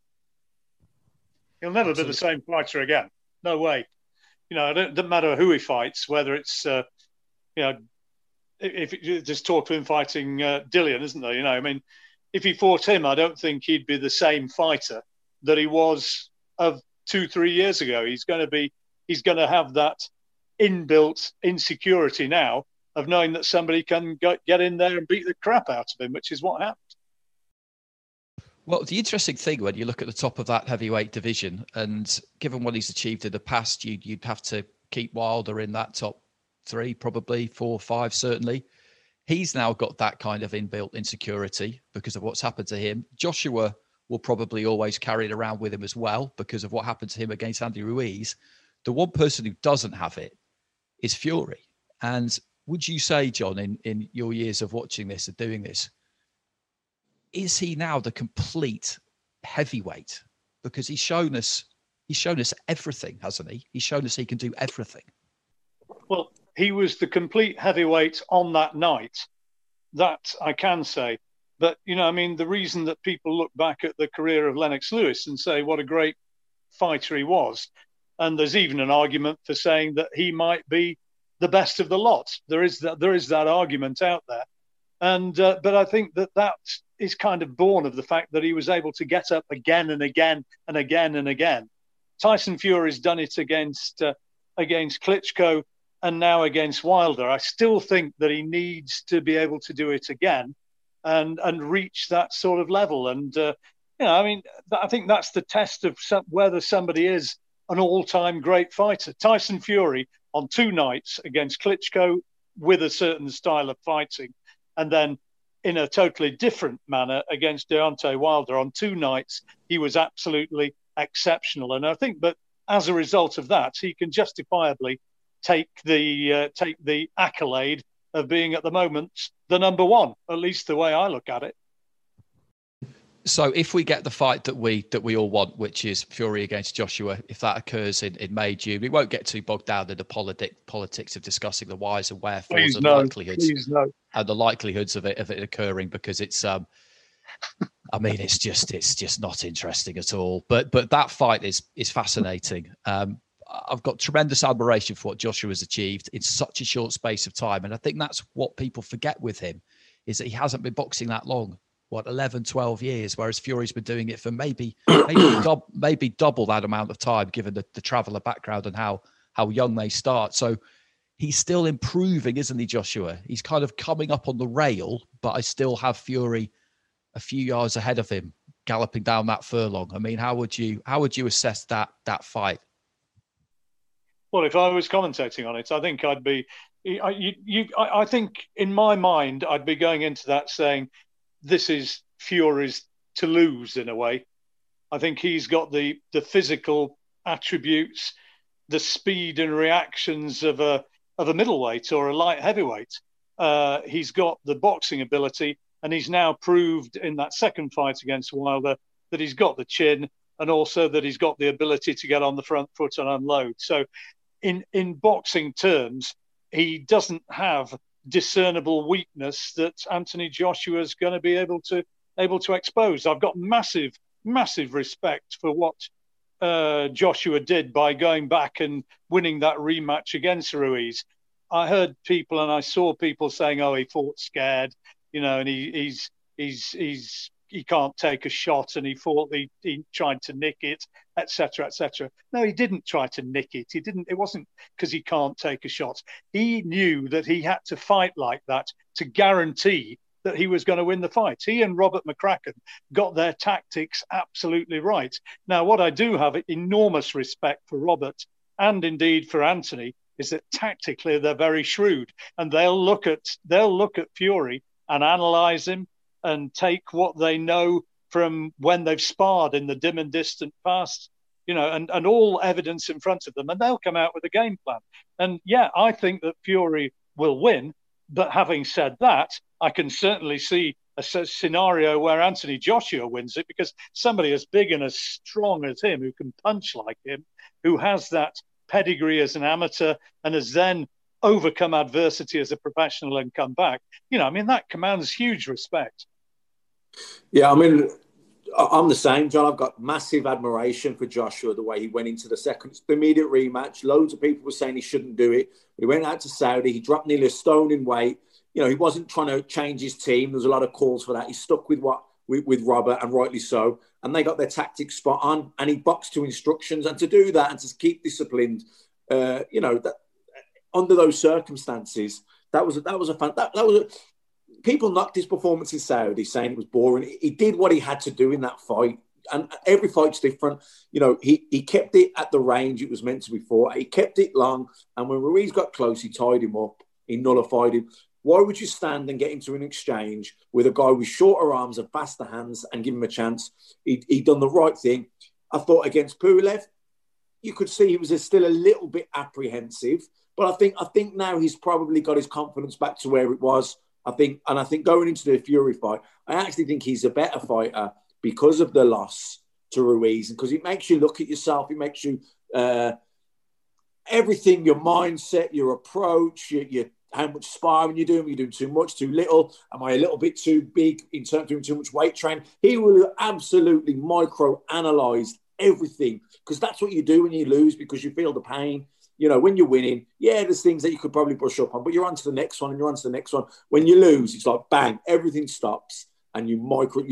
He'll never Absolutely. Be the same fighter again. No way. You know, it doesn't matter who he fights, whether it's you know. If there's talk of him fighting Dillian, isn't there? You know, I mean, if he fought him, I don't think he'd be the same fighter that he was of 2-3 years ago. He's going to have that inbuilt insecurity now of knowing that somebody can get in there and beat the crap out of him, which is what happened. Well, the interesting thing when you look at the top of that heavyweight division, and given what he's achieved in the past, you'd have to keep Wilder in that top 3, probably 4, 5, certainly. He's now got that kind of inbuilt insecurity because of what's happened to him. Joshua will probably always carry it around with him as well because of what happened to him against Andy Ruiz. The one person who doesn't have it is Fury. And would you say, John, in your years of watching this and doing this, is he now the complete heavyweight? Because he's shown us everything, hasn't he? He's shown us he can do everything. Well, he was the complete heavyweight on that night. That I can say. But, you know, I mean, the reason that people look back at the career of Lennox Lewis and say what a great fighter he was, and there's even an argument for saying that he might be the best of the lot. There is that argument out there. And but I think that is kind of born of the fact that he was able to get up again and again and again and again. Tyson Fury's done it against Klitschko, and now against Wilder. I still think that he needs to be able to do it again and reach that sort of level. And, you know, I mean, I think that's the test of whether somebody is an all-time great fighter. Tyson Fury on 2 nights against Klitschko with a certain style of fighting, and then in a totally different manner against Deontay Wilder on 2 nights, he was absolutely exceptional. And I think that as a result of that, he can justifiably take the accolade of being at the moment the number one, at least the way I look at it. So if we get the fight that we all want, which is Fury against Joshua, if that occurs in May, June, we won't get too bogged down in the politics of discussing the whys and wherefores and the likelihoods of it occurring, because it's I mean, it's just not interesting at all. But that fight is fascinating. I've got tremendous admiration for what Joshua has achieved in such a short space of time. And I think that's what people forget with him, is that he hasn't been boxing that long, 11, 12 years, whereas Fury's been doing it for maybe double that amount of time, given the traveller background and how young they start. So he's still improving, isn't he, Joshua? He's kind of coming up on the rail, but I still have Fury a few yards ahead of him, galloping down that furlong. I mean, how would you assess that fight? Well, if I was commentating on it, I think I'd be. I think in my mind, I'd be going into that saying, "This is Fury's to lose." In a way, I think he's got the physical attributes, the speed and reactions of a middleweight or a light heavyweight. He's got the boxing ability, and he's now proved in that second fight against Wilder that he's got the chin, and also that he's got the ability to get on the front foot and unload. So, in boxing terms, he doesn't have discernible weakness that Anthony Joshua is going to be able to expose. I've got massive respect for what Joshua did by going back and winning that rematch against Ruiz. I heard people and I saw people saying, "Oh, he fought scared, you know, and he can't take a shot, and he thought he tried to nick it, etc., etc." No, he didn't try to nick it. It wasn't because he can't take a shot. He knew that he had to fight like that to guarantee that he was going to win the fight. He and Robert McCracken got their tactics absolutely right. Now, what I do have enormous respect for Robert and indeed for Anthony is that tactically they're very shrewd, and they'll look at Fury and analyze him and take what they know from when they've sparred in the dim and distant past, you know, and all evidence in front of them, and they'll come out with a game plan. And yeah, I think that Fury will win. But having said that, I can certainly see a scenario where Anthony Joshua wins it, because somebody as big and as strong as him, who can punch like him, who has that pedigree as an amateur and has then overcome adversity as a professional and come back, you know, I mean, that commands huge respect. Yeah, I mean, I'm the same, John. I've got massive admiration for Joshua, the way he went into the immediate rematch. Loads of people were saying he shouldn't do it. But he went out to Saudi. He dropped nearly a stone in weight. You know, he wasn't trying to change his team. There was a lot of calls for that. He stuck with Robert, and rightly so. And they got their tactics spot on. And he boxed to instructions. And to do that and to keep disciplined, you know, that, under those circumstances, that was a people knocked his performance in Saudi, saying it was boring. He did what he had to do in that fight. And every fight's different. You know, he kept it at the range it was meant to be for. He kept it long. And when Ruiz got close, he tied him up. He nullified him. Why would you stand and get into an exchange with a guy with shorter arms and faster hands and give him a chance? He done the right thing. I thought against Pulev, you could see he was still a little bit apprehensive. But I think now he's probably got his confidence back to where it was. I think going into the Fury fight, I actually think he's a better fighter because of the loss to Ruiz, because it makes you look at yourself. It makes you everything, your mindset, your approach, your how much sparring you're doing. You're doing too much, too little. Am I a little bit too big in terms of doing too much weight training? He will absolutely micro-analyze everything, because that's what you do when you lose, because you feel the pain. You know, when you're winning, yeah, there's things that you could probably brush up on, but you're on to the next one and you're on to the next one. When you lose, it's like, bang, everything stops and you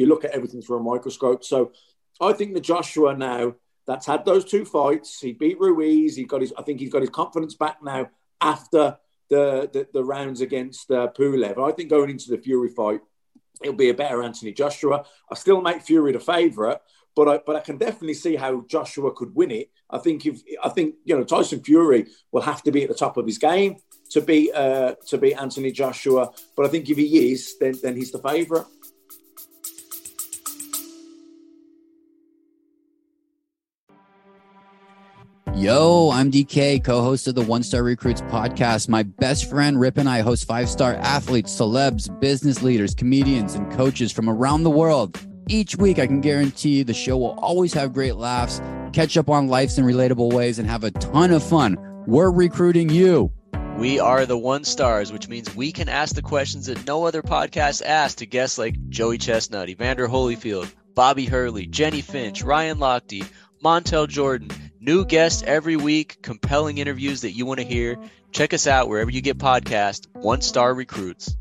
look at everything through a microscope. So I think the Joshua now that's had those two fights, he beat Ruiz. I think he's got his confidence back now after the rounds against Pulev. I think going into the Fury fight, it'll be a better Anthony Joshua. I still make Fury the favourite. But I can definitely see how Joshua could win it. I think you know, Tyson Fury will have to be at the top of his game to beat Anthony Joshua. But I think if he is, then he's the favourite. Yo, I'm DK, co-host of the One Star Recruits podcast. My best friend Rip and I host five-star athletes, celebs, business leaders, comedians, and coaches from around the world. Each week, I can guarantee the show will always have great laughs, catch up on lives in relatable ways, and have a ton of fun. We're recruiting you. We are the One Stars, which means we can ask the questions that no other podcast asks to guests like Joey Chestnut, Evander Holyfield, Bobby Hurley, Jenny Finch, Ryan Lochte, Montel Jordan. New guests every week, compelling interviews that you want to hear. Check us out wherever you get podcasts, One Star Recruits.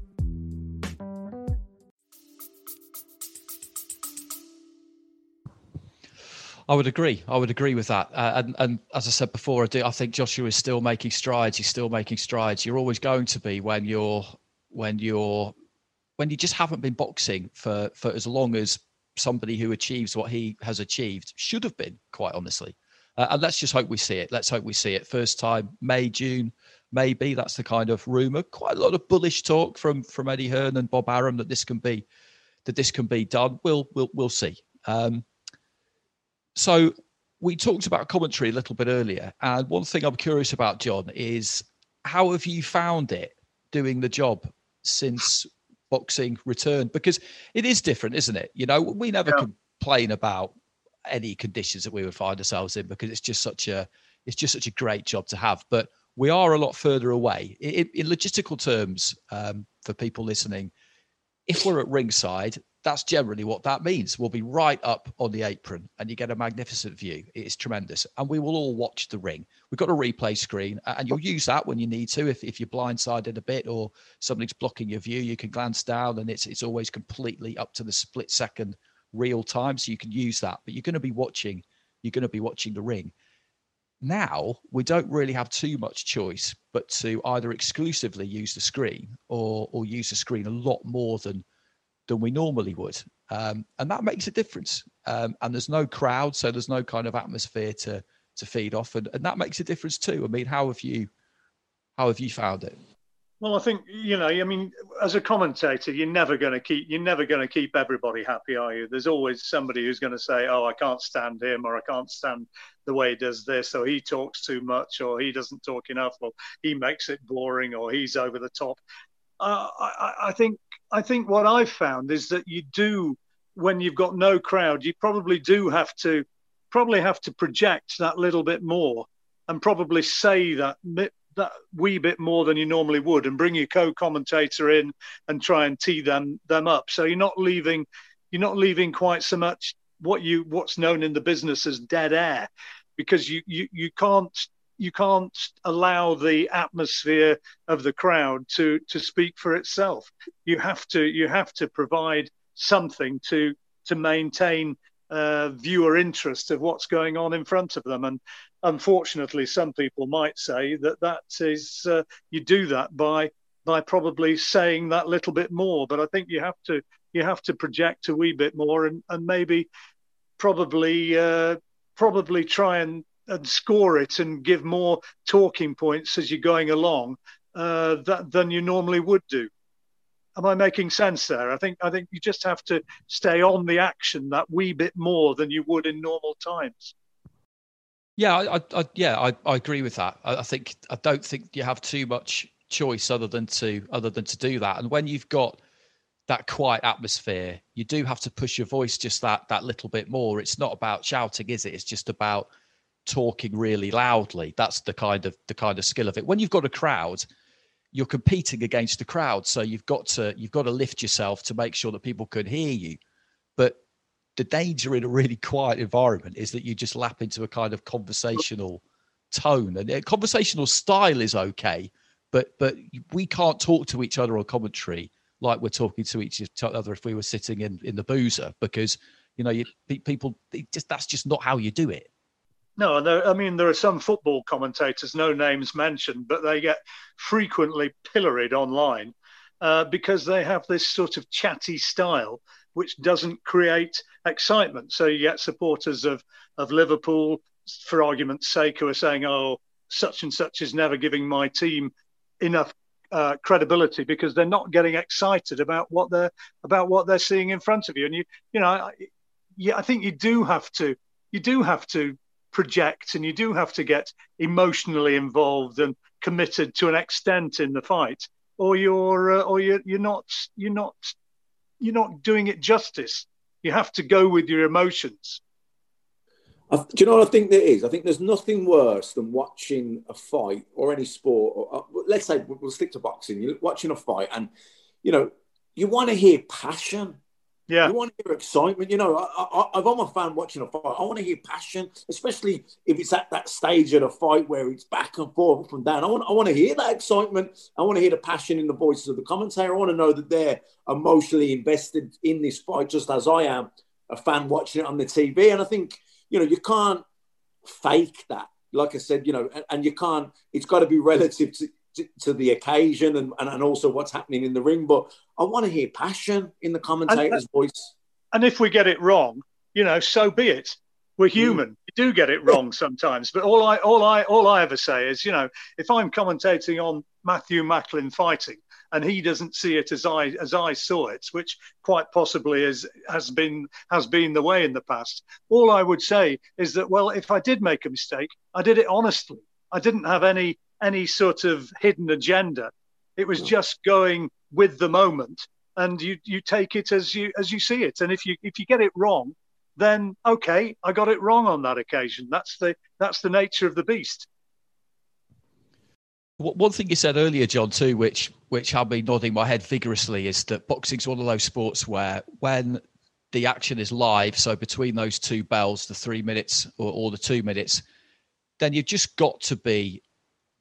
I would agree with that. And as I said before, I think Joshua is still making strides. He's still making strides. You're always going to be when you just haven't been boxing for as long as somebody who achieves what he has achieved should have been, quite honestly. And let's just hope we see it. Let's hope we see it. First time, May, June, maybe. That's the kind of rumor. Quite a lot of bullish talk from Eddie Hearn and Bob Arum that this can be done. We'll see. So we talked about commentary a little bit earlier. And one thing I'm curious about, John, is how have you found it doing the job since boxing returned? Because it is different, isn't it? You know, we never complain about any conditions that we would find ourselves in, because it's just such a great job to have. But we are a lot further away. In logistical terms, for people listening, if we're at ringside, that's generally what that means. We'll be right up on the apron and you get a magnificent view. It is tremendous. And we will all watch the ring. We've got a replay screen and you'll use that when you need to. If you're blindsided a bit or something's blocking your view, you can glance down and it's always completely up to the split second real time. So you can use that, but you're going to be watching the ring. now we don't really have too much choice but to either exclusively use the screen or use the screen a lot more than we normally would. And that makes a difference. And there's no crowd, so there's no kind of atmosphere to feed off. And that makes a difference too. I mean, how have you found it? Well, I think, as a commentator, you're never going to keep everybody happy, are you? There's always somebody who's going to say, oh, I can't stand him, or I can't stand the way he does this, or he talks too much, or he doesn't talk enough, or he makes it boring, or he's over the top. I think what I've found is that you do, when you've got no crowd, you probably do have to project that little bit more, and probably say that wee bit more than you normally would, and bring your co-commentator in and try and tee them up. So you're not leaving quite so much what's known in the business as dead air, because you can't allow the atmosphere of the crowd to speak for itself. You have to provide something to maintain viewer interest of what's going on in front of them. And unfortunately, some people might say that is you do that by probably saying that little bit more. But I think you have to project a wee bit more, and maybe probably try and score it and give more talking points as you're going along than you normally would do. Am I making sense there? I think you just have to stay on the action that wee bit more than you would in normal times. Yeah, I agree with that. I don't think you have too much choice other than to do that. And when you've got that quiet atmosphere, you do have to push your voice just that little bit more. It's not about shouting, is it? It's just about talking really loudly. That's the kind of skill of it. When you've got a crowd, you're competing against the crowd, so you've got to lift yourself to make sure that people can hear you. But the danger in a really quiet environment is that you just lap into a kind of conversational tone, and conversational style is okay, but we can't talk to each other on commentary like we're talking to each other if we were sitting in the boozer, because that's just not how you do it. No, there are some football commentators, no names mentioned, but they get frequently pilloried online because they have this sort of chatty style which doesn't create excitement. So you get supporters of Liverpool, for argument's sake, who are saying, oh, such and such is never giving my team enough credibility, because they're not getting excited about what they're seeing in front of you. And I think you do have to project, and you do have to get emotionally involved and committed to an extent in the fight, or you're not doing it justice. You have to go with your emotions. Do you know what I think there is? I think there's nothing worse than watching a fight or any sport. Or, let's say we'll stick to boxing. You're watching a fight, and you want to hear passion. Yeah. You want to hear excitement. I'm a fan watching a fight. I want to hear passion, especially if it's at that stage of a fight where it's back and forth, up and down. I want to hear that excitement. I want to hear the passion in the voices of the commentator. I want to know that they're emotionally invested in this fight, just as I am a fan watching it on the TV. And I think, you can't fake that. Like I said, and you can't, it's got to be relative to the occasion and also what's happening in the ring. But I want to hear passion in the commentator's voice. And if we get it wrong, so be it. We're human. We do get it wrong sometimes. But all I ever say is, if I'm commentating on Matthew Macklin fighting and he doesn't see it as I saw it, which quite possibly has been the way in the past, all I would say is that, well, if I did make a mistake, I did it honestly. I didn't have any sort of hidden agenda. It was just going with the moment, and you take it as you see it. And if you get it wrong, then okay, I got it wrong on that occasion. That's the nature of the beast. One thing you said earlier, John, too, which had me nodding my head vigorously, is that boxing's one of those sports where when the action is live, so between those two bells, the 3 minutes or the 2 minutes, then you've just got to be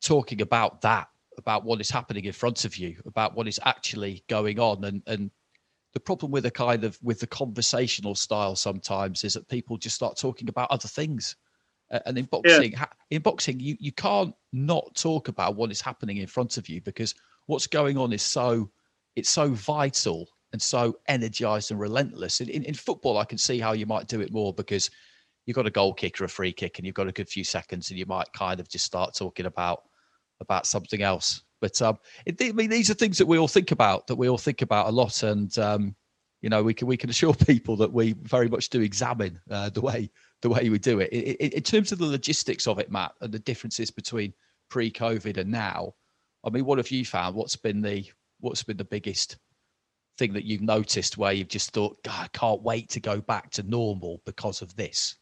talking about that, about what is happening in front of you, about what is actually going on. And the problem with the conversational style sometimes is that people just start talking about other things. And in boxing, you can't not talk about what is happening in front of you, because what's going on is so vital and so energized and relentless. In football, I can see how you might do it more, because you've got a goal kick or a free kick and you've got a good few seconds and you might kind of just start talking about something else. But these are things that we all think about, a lot. And, we can assure people that we very much do examine the way we do it. In terms of the logistics of it, Matt, and the differences between pre-COVID and now, I mean, what have you found? What's been the biggest thing that you've noticed where you've just thought, God, I can't wait to go back to normal because of this?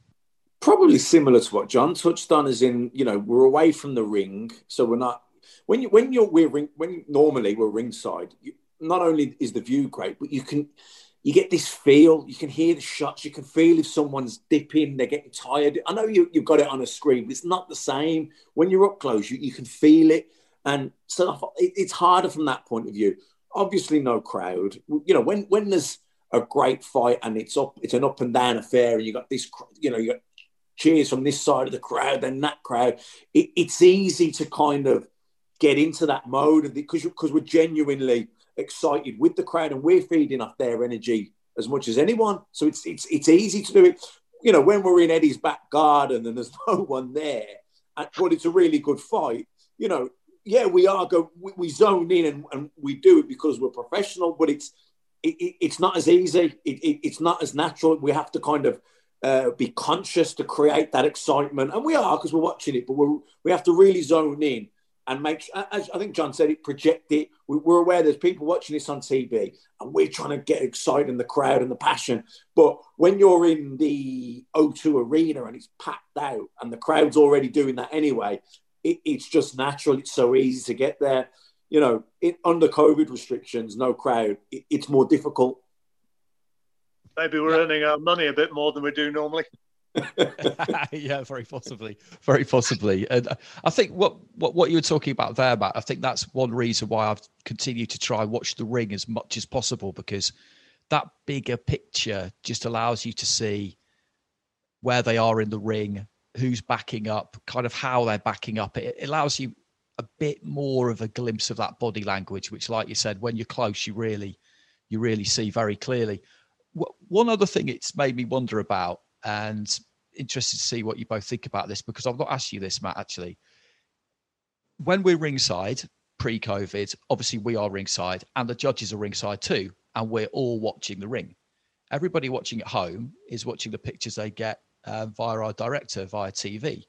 Probably similar to what John touched on, as in, we're away from the ring, so we're not. Normally we're ringside, not only is the view great, but you get this feel. You can hear the shots. You can feel if someone's dipping, they're getting tired. I know you've got it on a screen, but it's not the same. When you're up close, you can feel it. And so it's harder from that point of view. Obviously, no crowd. When there's a great fight and it's an up and down affair, and you got this, you got cheers from this side of the crowd, then that crowd. It's easy to kind of get into that mode because we're genuinely excited with the crowd and we're feeding off their energy as much as anyone. So it's easy to do it. When we're in Eddie's back garden and there's no one there, but it's a really good fight. We zone in and we do it because we're professional, but it's not as easy. It's not as natural. We have to kind of be conscious to create that excitement, and we are, because we're watching it. But we have to really zone in and make, as I think John said, it project it. We're aware there's people watching this on TV, and we're trying to get excited in the crowd and the passion. But when you're in the O2 Arena and it's packed out, and the crowd's already doing that anyway. It's just natural. It's so easy to get there. Under COVID restrictions, no crowd, it's more difficult. Maybe we're earning our money a bit more than we do normally. Yeah, very possibly. Very possibly. And I think what you were talking about there, Matt, I think that's one reason why I've continued to try and watch the ring as much as possible, because that bigger picture just allows you to see where they are in the ring, who's backing up, kind of how they're backing up. It allows you a bit more of a glimpse of that body language, which, like you said, when you're close, you really see very clearly. One other thing it's made me wonder about, and interested to see what you both think about this, because I've not asked you this, Matt, actually. When we're ringside pre-COVID, obviously we are ringside and the judges are ringside too, and we're all watching the ring. Everybody watching at home is watching the pictures they get via our director, via TV.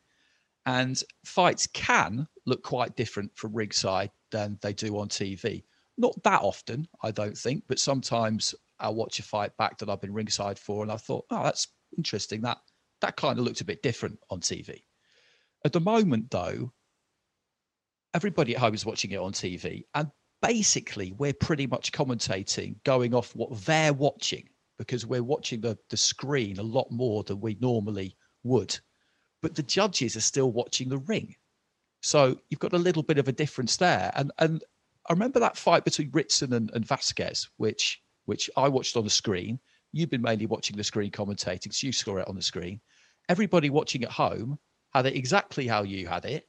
And fights can look quite different from ringside than they do on TV. Not that often, I don't think, but sometimes I'll watch a fight back that I've been ringside for and I thought, oh, that's interesting. That kind of looked a bit different on TV. At the moment, though, everybody at home is watching it on TV. And basically, we're pretty much commentating, going off what they're watching, because we're watching the screen a lot more than we normally would. But the judges are still watching the ring. So you've got a little bit of a difference there. And I remember that fight between Ritson and Vasquez, which I watched on the screen. You've been mainly watching the screen commentating, so you saw it on the screen. Everybody watching at home had it exactly how you had it,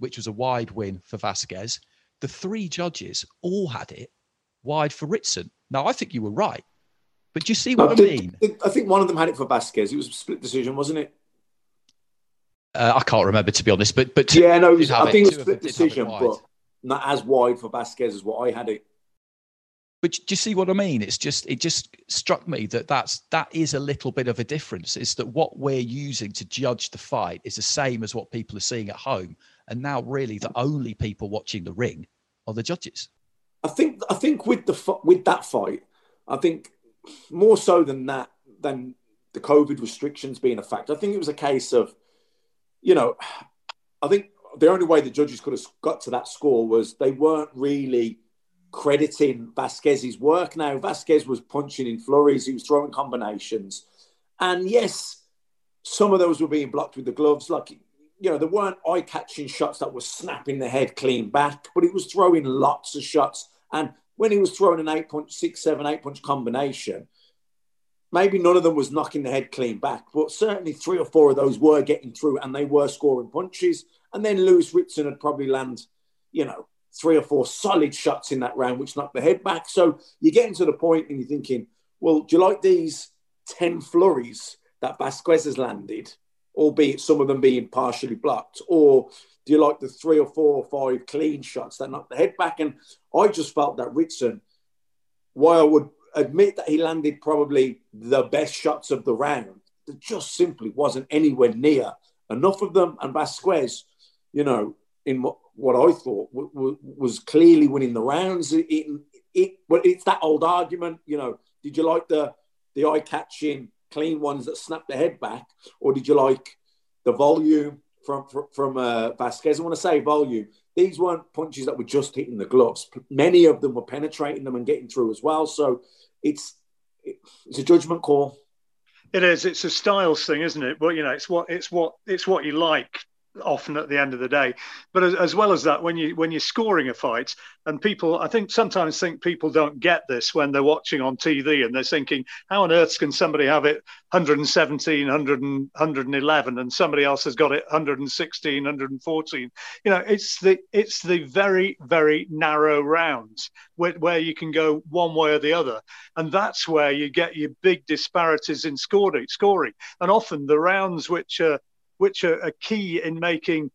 which was a wide win for Vasquez. The three judges all had it wide for Ritson. Now, I think you were right. But do you see what I mean? I think one of them had it for Vasquez. It was a split decision, wasn't it? I can't remember, to be honest. But yeah, no, I think it was a split decision, but not as wide for Vasquez as what I had it. But do you see what I mean? It just struck me that is a little bit of a difference. Is that what we're using to judge the fight is the same as what people are seeing at home, and now really the only people watching the ring are the judges. I think with that fight, I think. More so than the COVID restrictions being a fact, I think it was a case of, I think the only way the judges could have got to that score was they weren't really crediting Vasquez's work. Now, Vasquez was punching in flurries. He was throwing combinations. And yes, some of those were being blocked with the gloves. There weren't eye-catching shots that were snapping the head clean back, but he was throwing lots of shots. And when he was throwing an 8-punch, 6-7, 8-punch combination, Maybe none of them was knocking the head clean back, but certainly three or four of those were getting through and they were scoring punches. And then Lewis Ritson had probably landed, you know, three or four solid shots in that round, which knocked the head back. So you're getting to the point and you're thinking, well, do you like these 10 flurries that Vasquez has landed, albeit some of them being partially blocked? Or do you like the three or four or five clean shots that knocked the head back? And I just felt that Ritson, while I would admit that he landed probably the best shots of the round, there just simply wasn't anywhere near enough of them. And Vasquez, you know, in what I thought was clearly winning the rounds. It's that old argument, you know, did you like the eye-catching clean ones that snapped the head back, or did you like the volume from Vasquez? I want to say volume. These weren't punches that were just hitting the gloves. Many of them were penetrating them and getting through as well. So it's a judgment call. It is. It's a styles thing, isn't it? But you know, it's what you like often at the end of the day. But as well as that, when you're scoring a fight, and people, I think sometimes think people don't get this when they're watching on TV and they're thinking, how on earth can somebody have it 117, 100, 111, and somebody else has got it 116, 114? You know, it's the very, very narrow rounds where you can go one way or the other. And that's where you get your big disparities in scoring. And often the rounds which are key in making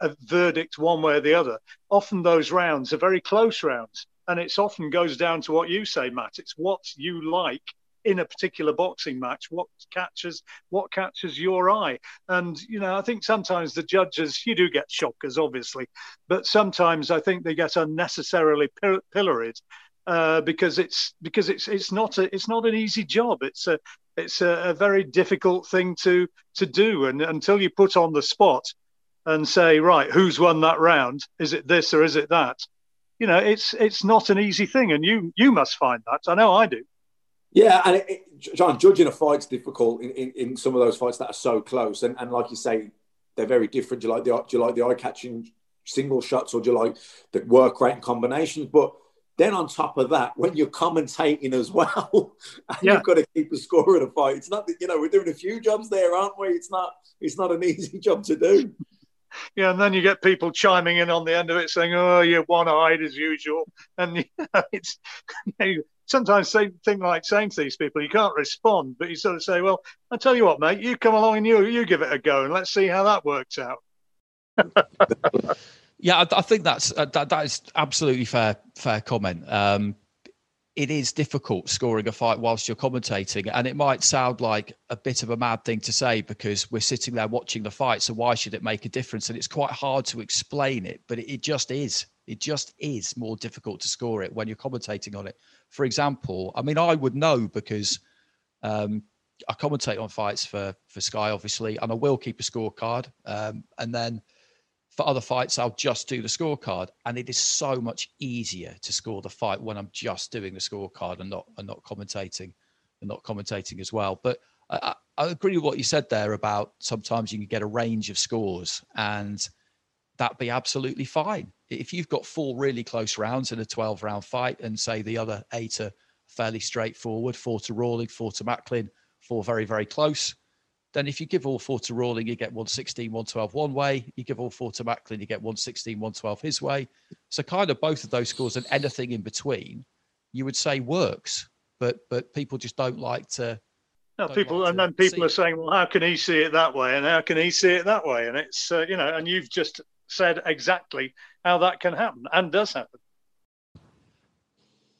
a verdict one way or the other. Often those rounds are very close rounds, and it often goes down to what you say, Matt. It's what you like in a particular boxing match, what catches your eye. And, you know, I think sometimes the judges, you do get shockers, obviously, but sometimes I think they get unnecessarily pilloried because it's not an easy job. It's a very difficult thing to do, and until you put on the spot and say, right, who's won that round? Is it this or is it that? You know, it's not an easy thing, and you must find that. I know I do. Yeah, and John, judging a fight's difficult in some of those fights that are so close, and like you say, they're very different. Do you like the eye-catching single shots, or do you like the work rate and combinations? But then on top of that, when you're commentating as well, and you've got to keep a score of the fight. It's not that, you know, we're doing a few jobs there, aren't we? It's not an easy job to do. Yeah, and then you get people chiming in on the end of it saying, oh, you're one-eyed as usual. And you know, it's, you know, sometimes they think like saying to these people, you can't respond, but you sort of say, well, I tell you what, mate, you come along and you give it a go and let's see how that works out. Yeah, I think that is absolutely fair comment. It is difficult scoring a fight whilst you're commentating, and it might sound like a bit of a mad thing to say because we're sitting there watching the fight, so why should it make a difference? And it's quite hard to explain it, but it just is. It just is more difficult to score it when you're commentating on it. For example, I mean, I would know because I commentate on fights for Sky, obviously, and I will keep a scorecard, and then for other fights, I'll just do the scorecard, and it is so much easier to score the fight when I'm just doing the scorecard and not commentating as well. But I agree with what you said there about sometimes you can get a range of scores, and that'd be absolutely fine if you've got four really close rounds in a 12-round fight, and say the other eight are fairly straightforward, four to Rawling, four to Macklin, four very, very close. Then if you give all four to Rawling, you get 116, 112 one way. You give all four to Macklin, you get 116, 112 his way. So kind of both of those scores and anything in between, you would say works, but people just don't like to. No, people are saying, well, how can he see it that way, and how can he see it that way? And it's you know, and you've just said exactly how that can happen and does happen.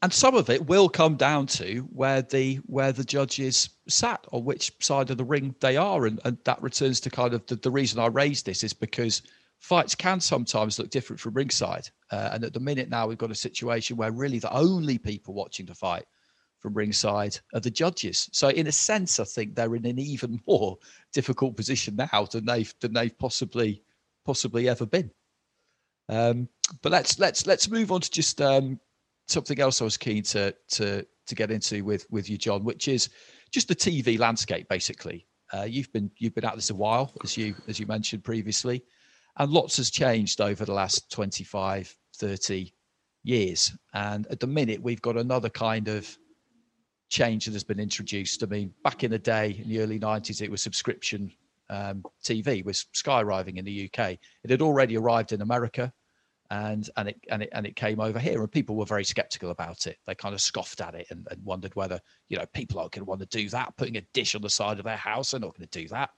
And some of it will come down to where the judge is sat, or which side of the ring they are. And that returns to kind of the reason I raised this is because fights can sometimes look different from ringside. And at the minute now, we've got a situation where really the only people watching the fight from ringside are the judges. So in a sense, I think they're in an even more difficult position now than they've possibly ever been. But let's move on to just something else I was keen to get into with you, John, which is just the TV landscape. Basically, you've been at this a while, as you mentioned previously, and lots has changed over the last 25, 30 years. And at the minute, we've got another kind of change that has been introduced. I mean, back in the day, in the early 90s, it was subscription TV was Sky arriving in the UK. It had already arrived in America, and it came over here, and people were very skeptical about it. They kind of scoffed at it and wondered whether, you know, people aren't going to want to do that, putting a dish on the side of their house. They're not going to do that.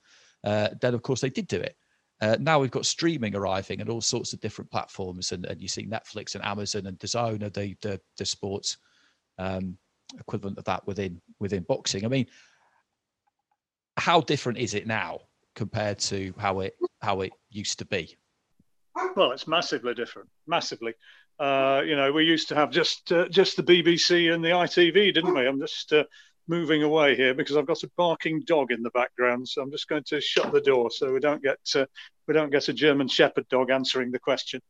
Then of course they did do it. Now we've got streaming arriving and all sorts of different platforms, and you see Netflix and Amazon and DAZN are the sports equivalent of that within boxing. I mean, how different is it now compared to how it used to be? Well, it's massively different, massively. You know, we used to have just the BBC and the ITV, didn't we? I'm just moving away here because I've got a barking dog in the background, so I'm just going to shut the door so we don't get a German Shepherd dog answering the question.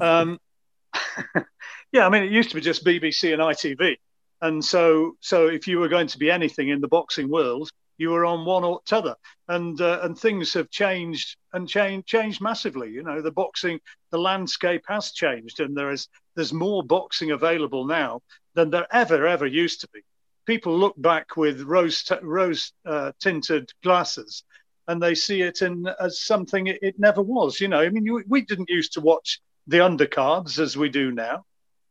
Yeah, I mean, it used to be just BBC and ITV, and so if you were going to be anything in the boxing world, you were on one or t'other, and things have changed and changed massively. You know, the landscape has changed, and there's more boxing available now than there ever used to be. People look back with rose tinted glasses, and they see it as something it never was. You know, I mean, we didn't used to watch the undercards as we do now.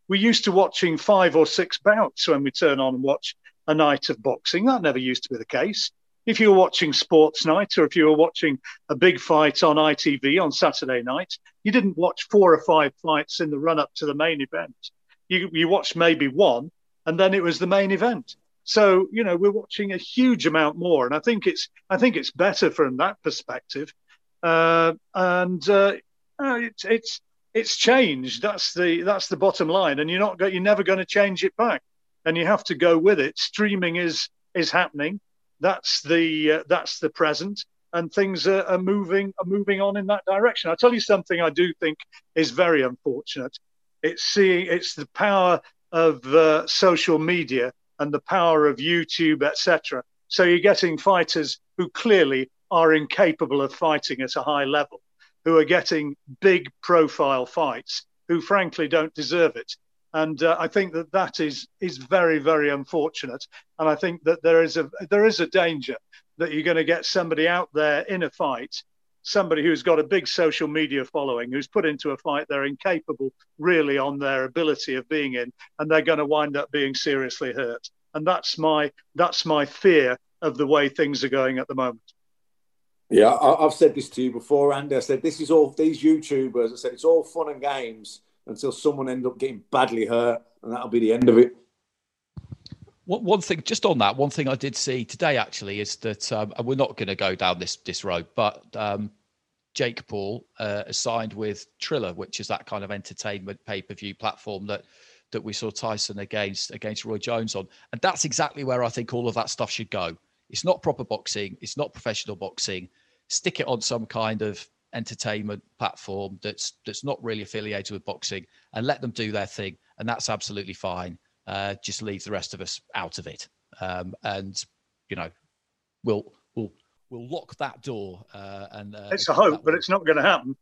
We used to watching 5 or 6 bouts when we turn on and watch a night of boxing. That never used to be the case. If you were watching Sports Night, or if you were watching a big fight on ITV on Saturday night, you didn't watch 4 or 5 fights in the run-up to the main event. You watched maybe one, and then it was the main event. So, you know, we're watching a huge amount more, and I think it's better from that perspective. It's changed. That's the bottom line, and you're never going to change it back. And you have to go with it. Streaming is happening. That's the present, and things are moving on in that direction. I'll tell you something I do think is very unfortunate. It's the power of social media and the power of YouTube, etc. So you're getting fighters who clearly are incapable of fighting at a high level, who are getting big profile fights, who frankly don't deserve it. And I think that is very, very unfortunate. And I think that there is a danger that you're going to get somebody out there in a fight, somebody who's got a big social media following, who's put into a fight they're incapable really on their ability of being in, and they're going to wind up being seriously hurt. And that's my fear of the way things are going at the moment. Yeah, I've said this to you before, Andy. I said, this is all these YouTubers. I said, it's all fun and games until someone ends up getting badly hurt, and that'll be the end of it. One thing, just on that, one thing I did see today, actually, is that, and we're not going to go down this road, but Jake Paul is signed with Triller, which is that kind of entertainment pay-per-view platform that we saw Tyson against Roy Jones on. And that's exactly where I think all of that stuff should go. It's not proper boxing. It's not professional boxing. Stick it on some kind of entertainment platform that's not really affiliated with boxing, and let them do their thing, and that's absolutely fine. Just leave the rest of us out of it, and you know, we'll lock that door. And it's a hope, but it's not going to happen.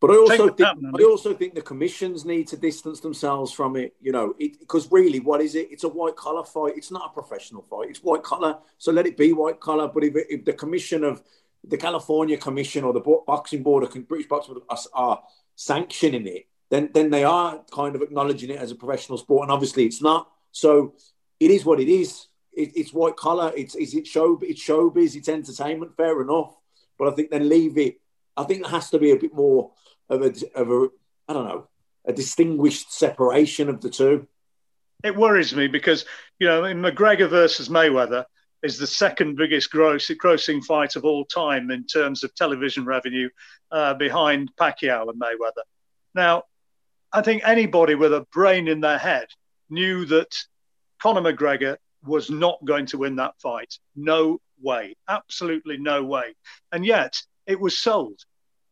But I also think the commissions need to distance themselves from it. You know, because really, what is it? It's a white collar fight. It's not a professional fight. It's white collar, so let it be white collar. But if the commission of the California Commission or the Boxing Board or British Boxing Board are sanctioning it, then they are kind of acknowledging it as a professional sport, and obviously it's not. So it is what it is. It's white collar. It's showbiz. It's entertainment. Fair enough. But I think then leave it. I think there has to be a bit more of a I don't know, a distinguished separation of the two. It worries me because, you know, in McGregor versus Mayweather, is the second biggest grossing fight of all time in terms of television revenue, behind Pacquiao and Mayweather. Now, I think anybody with a brain in their head knew that Conor McGregor was not going to win that fight. No way. Absolutely no way. And yet it was sold.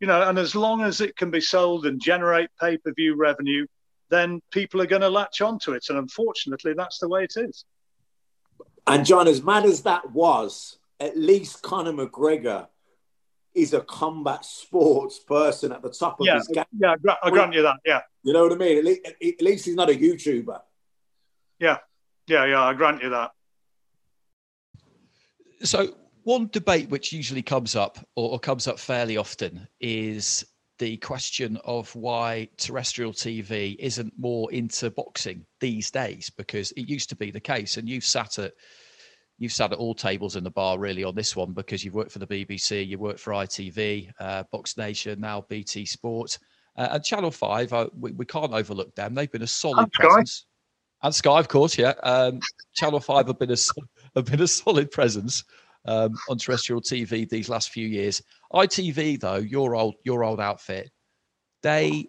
You know, and as long as it can be sold and generate pay-per-view revenue, then people are going to latch onto it. And unfortunately, that's the way it is. And John, as mad as that was, at least Conor McGregor is a combat sports person at the top of his game. Yeah, I grant you that, yeah. You know what I mean? At least he's not a YouTuber. Yeah, I grant you that. So one debate which usually comes up, or comes up fairly often, is the question of why terrestrial TV isn't more into boxing these days, because it used to be the case, and you've sat at all tables in the bar really on this one, because you've worked for the BBC, you worked for ITV, Box Nation, now BT Sport, and Channel 5, we can't overlook them. They've been a solid presence. And Sky, of course, yeah. Channel 5 have been a solid presence on terrestrial TV these last few years. ITV, though, your old outfit, they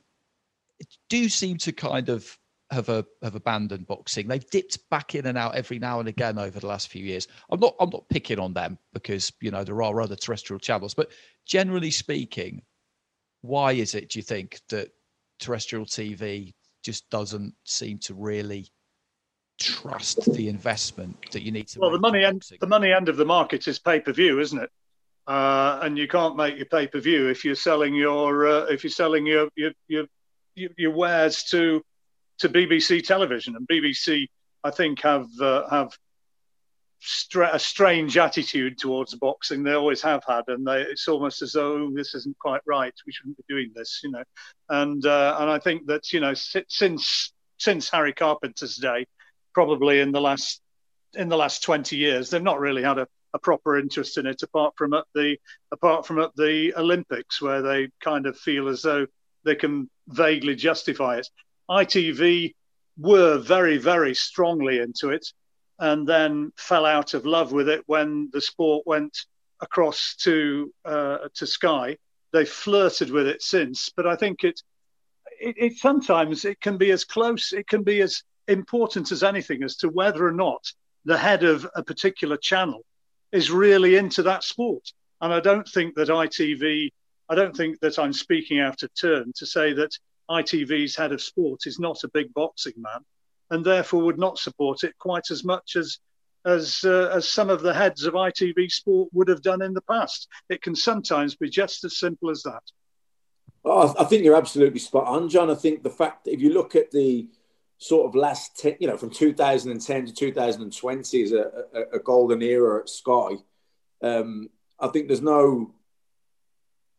do seem to kind of have abandoned boxing. They've dipped back in and out every now and again over the last few years. I'm not picking on them, because you know there are other terrestrial channels, but generally speaking, why is it, do you think, that terrestrial TV just doesn't seem to really trust the investment that you need to make? The money end of the market is pay-per-view, isn't it? And you can't make your pay-per-view if you're selling your wares to BBC television. And BBC, I think, have a strange attitude towards boxing. They always have had, and it's almost as though this isn't quite right. We shouldn't be doing this, you know. And I think that, you know, since Harry Carpenter's day, probably in the last 20 years, they've not really had a proper interest in it, apart from at the Olympics, where they kind of feel as though they can vaguely justify it. ITV were very, very strongly into it, and then fell out of love with it when the sport went across to Sky. They flirted with it since, but I think it sometimes it can be as close, it can be as important as anything as to whether or not the head of a particular channel is really into that sport. And I don't think that I'm speaking out of turn to say that ITV's head of sport is not a big boxing man, and therefore would not support it quite as much as some of the heads of ITV Sport would have done in the past. It can sometimes be just as simple as that. Oh, I think you're absolutely spot on, John. I think the fact that if you look at the sort of last 10, you know, from 2010 to 2020 is a golden era at Sky. I think there's no,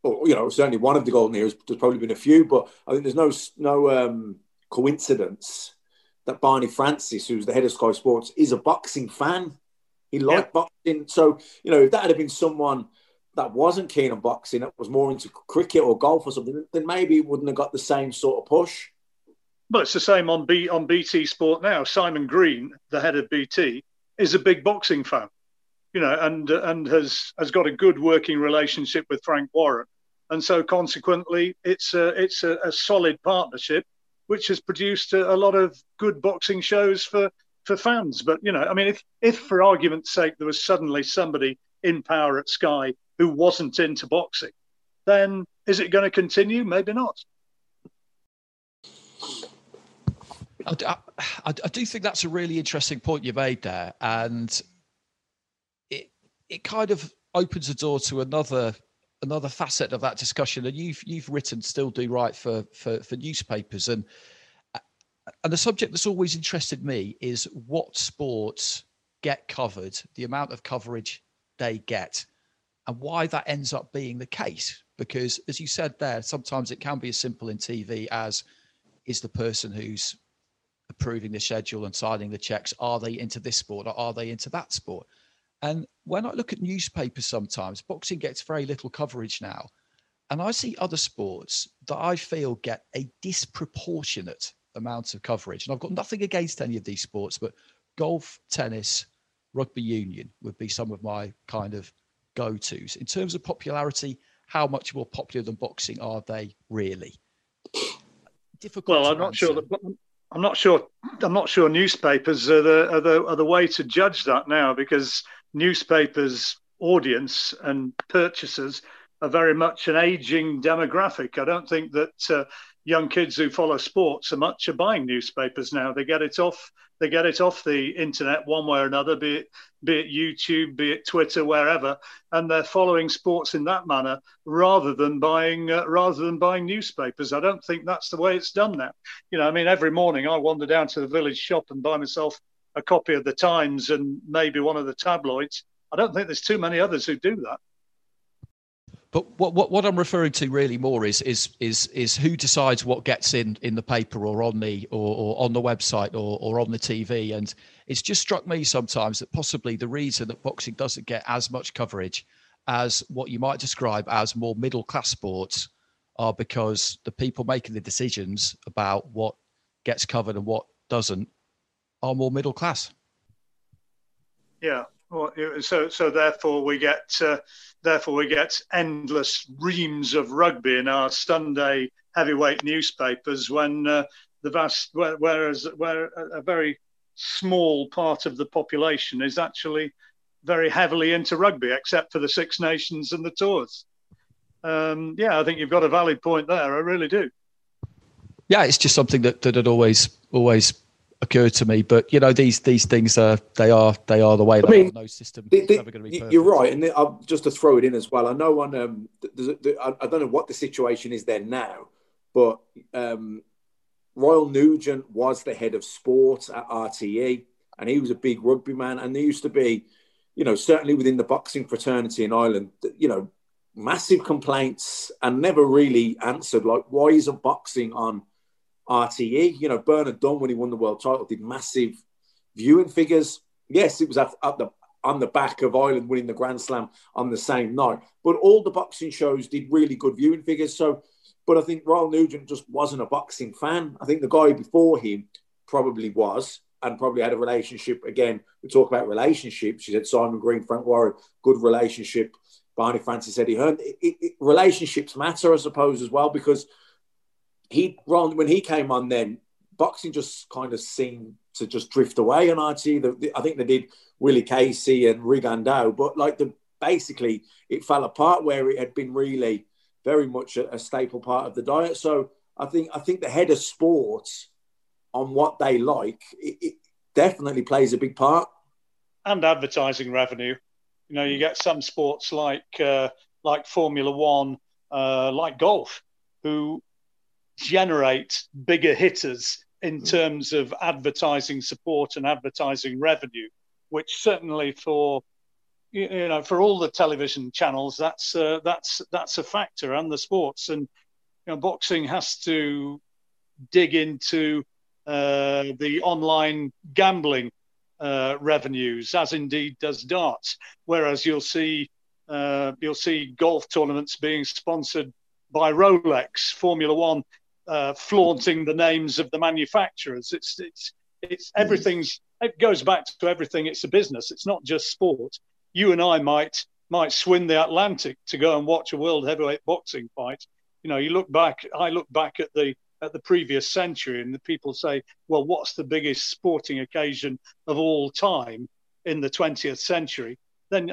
or, you know, certainly one of the golden eras, there's probably been a few, but I think there's no coincidence that Barney Francis, who's the head of Sky Sports, is a boxing fan. He liked boxing. So, you know, if that had been someone that wasn't keen on boxing, that was more into cricket or golf or something, then maybe it wouldn't have got the same sort of push. Well, it's the same on BT Sport now. Simon Green, the head of BT, is a big boxing fan, you know, and has got a good working relationship with Frank Warren. And so consequently, it's a solid partnership, which has produced a lot of good boxing shows for fans. But, you know, I mean, if for argument's sake there was suddenly somebody in power at Sky who wasn't into boxing, then is it going to continue? Maybe not. I do think that's a really interesting point you made there. And it kind of opens the door to another facet of that discussion, and you've written, still do write for newspapers, and the subject that's always interested me is what sports get covered, the amount of coverage they get, and why that ends up being the case. Because as you said there, sometimes it can be as simple in TV as, is the person who's approving the schedule and signing the checks, are they into this sport or are they into that sport? And when I look at newspapers, sometimes boxing gets very little coverage now. And I see other sports that I feel get a disproportionate amount of coverage. And I've got nothing against any of these sports, but golf, tennis, rugby union would be some of my kind of go-tos. In terms of popularity, how much more popular than boxing are they really? Difficult. Well, I'm not sure newspapers are the way to judge that now, because newspapers' audience and purchasers are very much an aging demographic. I don't think that young kids who follow sports are buying newspapers now. They get it off the internet one way or another, be it YouTube, be it Twitter, wherever, and they're following sports in that manner rather than buying newspapers. I don't think that's the way it's done now. You know, I mean, every morning I wander down to the village shop and buy myself a copy of the Times and maybe one of the tabloids, I don't think there's too many others who do that. But what I'm referring to really more is who decides what gets in the paper or on the or on the website or on the TV. And it's just struck me sometimes that possibly the reason that boxing doesn't get as much coverage as what you might describe as more middle class sports are because the people making the decisions about what gets covered and what doesn't are more middle class. Yeah. Well, so therefore we get endless reams of rugby in our Sunday heavyweight newspapers when whereas a very small part of the population is actually very heavily into rugby, except for the Six Nations and the tours. Yeah, I think you've got a valid point there. I really do. Yeah, it's just something that had always occurred to me, but you know these things are the way. I mean, no system is ever going to be perfect. You're right, and I'll just to throw it in as well. I know on I don't know what the situation is there now, but Royal Nugent was the head of sports at RTE, and he was a big rugby man, and there used to be, you know, certainly within the boxing fraternity in Ireland, you know, massive complaints and never really answered. Like, why isn't boxing on RTE? You know, Bernard Dunn, when he won the world title, did massive viewing figures. Yes, it was on the back of Ireland winning the Grand Slam on the same night. But all the boxing shows did really good viewing figures. So, but I think Royal Nugent just wasn't a boxing fan. I think the guy before him probably was and probably had a relationship. Again, we talk about relationships. You said Simon Green, Frank Warren, good relationship. Barney Francis, Eddie Hearn. Relationships matter, I suppose, as well, because when he came on then, boxing just kind of seemed to just drift away on RTE. I think they did Willie Casey and Rigondeaux, but like basically it fell apart where it had been really very much a staple part of the diet. So I think the head of sports on what they like, it definitely plays a big part. And advertising revenue. You know, you get some sports like Formula One, like golf, who generate bigger hitters in terms of advertising support and advertising revenue, which certainly for, you know, for all the television channels, that's a factor, and the sports. And you know, boxing has to dig into the online gambling revenues, as indeed does darts, whereas you'll see golf tournaments being sponsored by Rolex, Formula One flaunting the names of the manufacturers. It's everything's. It goes back to everything. It's a business. It's not just sport. You and I might swim the Atlantic to go and watch a world heavyweight boxing fight. You know, you look back. I look back at the previous century, and the people say, "Well, what's the biggest sporting occasion of all time in the 20th century?" Then,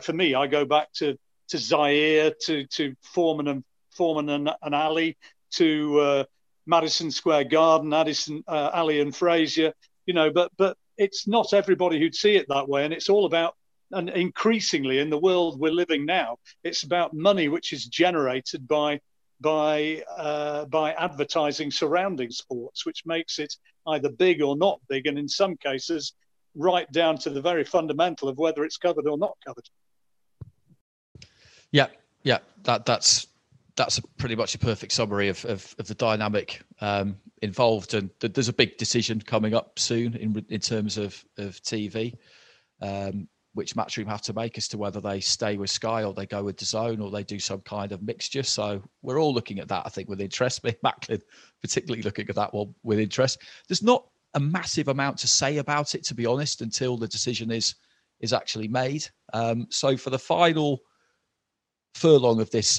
for me, I go back to Zaire, to Foreman and Alley, to Madison Square Garden, Addison, Alley and Frazier, you know, but it's not everybody who'd see it that way. And it's all about, and increasingly in the world we're living now, it's about money which is generated by advertising surrounding sports, which makes it either big or not big, and in some cases right down to the very fundamental of whether it's covered or not covered. Yeah, that's pretty much a perfect summary of the dynamic involved. And there's a big decision coming up soon in terms of TV, which Matchroom have to make as to whether they stay with Sky or they go with DAZN or they do some kind of mixture. So we're all looking at that, I think, with interest. Me and Macklin particularly looking at that one with interest. There's not a massive amount to say about it, to be honest, until the decision is actually made. So for the final furlong of this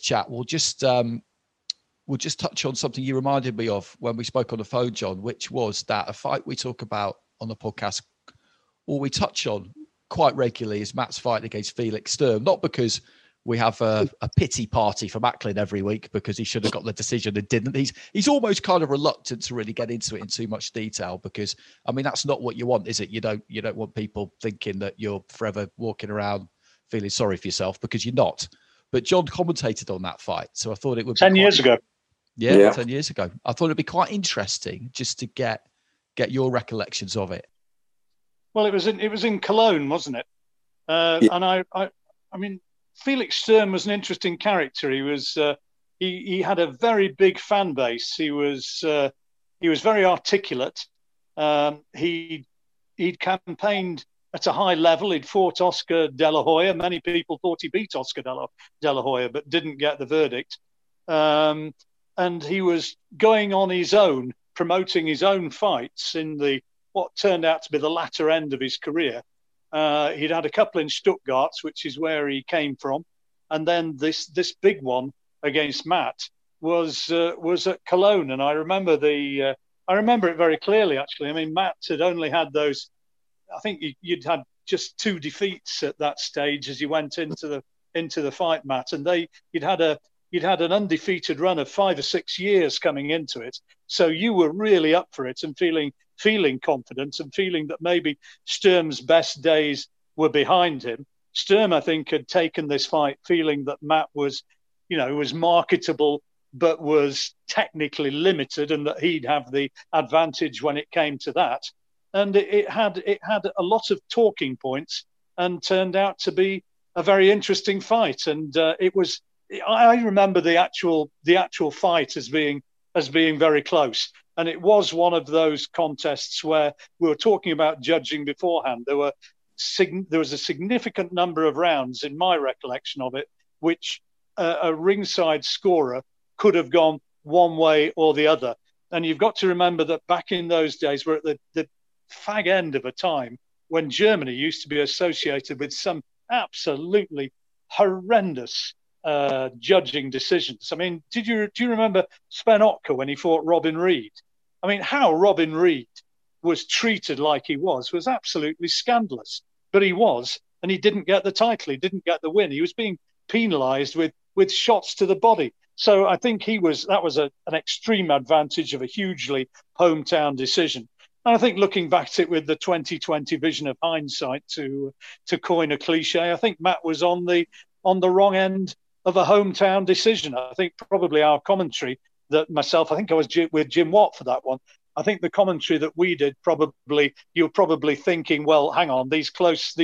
chat, we'll just touch on something you reminded me of when we spoke on the phone, John, which was that a fight we talk about on the podcast, or we touch on quite regularly, is Matt's fight against Felix Sturm. Not because we have a pity party for Macklin every week because he should have got the decision and didn't. He's almost kind of reluctant to really get into it in too much detail because, I mean, that's not what you want, is it? You don't want people thinking that you're forever walking around feeling sorry for yourself, because you're not. But John commentated on that fight, so I thought it would 10 years ago. Yeah, 10 years ago. I thought it'd be quite interesting just to get your recollections of it. Well, it was in Cologne, wasn't it? And I mean, Felix Sturm was an interesting character. He was he had a very big fan base. He was very articulate. He'd campaigned at a high level. He'd fought Oscar De La Hoya. Many people thought he beat Oscar De La Hoya, but didn't get the verdict. And he was going on his own, promoting his own fights in the what turned out to be the latter end of his career. He'd had a couple in Stuttgart, which is where he came from, and then this big one against Matt was at Cologne. And I remember I remember it very clearly, actually. I mean, Matt had only had those. I think you'd had just two defeats at that stage as you went into the fight, Matt, and you'd had an undefeated run of 5 or 6 years coming into it, so you were really up for it and feeling confident and feeling that maybe Sturm's best days were behind him. Sturm, I think, had taken this fight feeling that Matt was marketable but was technically limited, and that he'd have the advantage when it came to that. And it had a lot of talking points and turned out to be a very interesting fight. And it was, I remember the actual fight as being very close. And it was one of those contests where we were talking about judging beforehand. There was a significant number of rounds, in my recollection of it, which a ringside scorer could have gone one way or the other. And you've got to remember that back in those days, we're at the fag end of a time when Germany used to be associated with some absolutely horrendous judging decisions. I mean, do you remember Sven Otka when he fought Robin Reid? I mean, how Robin Reid was treated like he was absolutely scandalous. But he was, and he didn't get the title. He didn't get the win. He was being penalised with shots to the body. So I think that was an extreme advantage of a hugely hometown decision. And I think looking back at it with the 2020 vision of hindsight, to coin a cliche, I think Matt was on the wrong end of a hometown decision. I think probably our commentary that I think I was with Jim Watt for that one. I think the commentary that we did, you're probably thinking, well, hang on, these close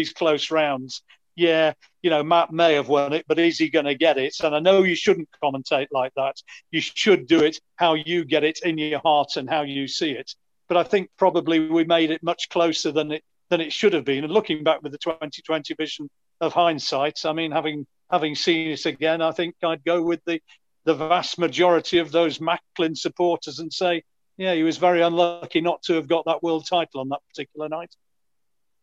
rounds. Yeah, Matt may have won it, but is he going to get it? And I know you shouldn't commentate like that. You should do it how you get it in your heart and how you see it. But I think probably we made it much closer than it should have been. And looking back with the 2020 vision of hindsight, I mean, having seen it again, I think I'd go with the vast majority of those Macklin supporters and say, yeah, he was very unlucky not to have got that world title on that particular night.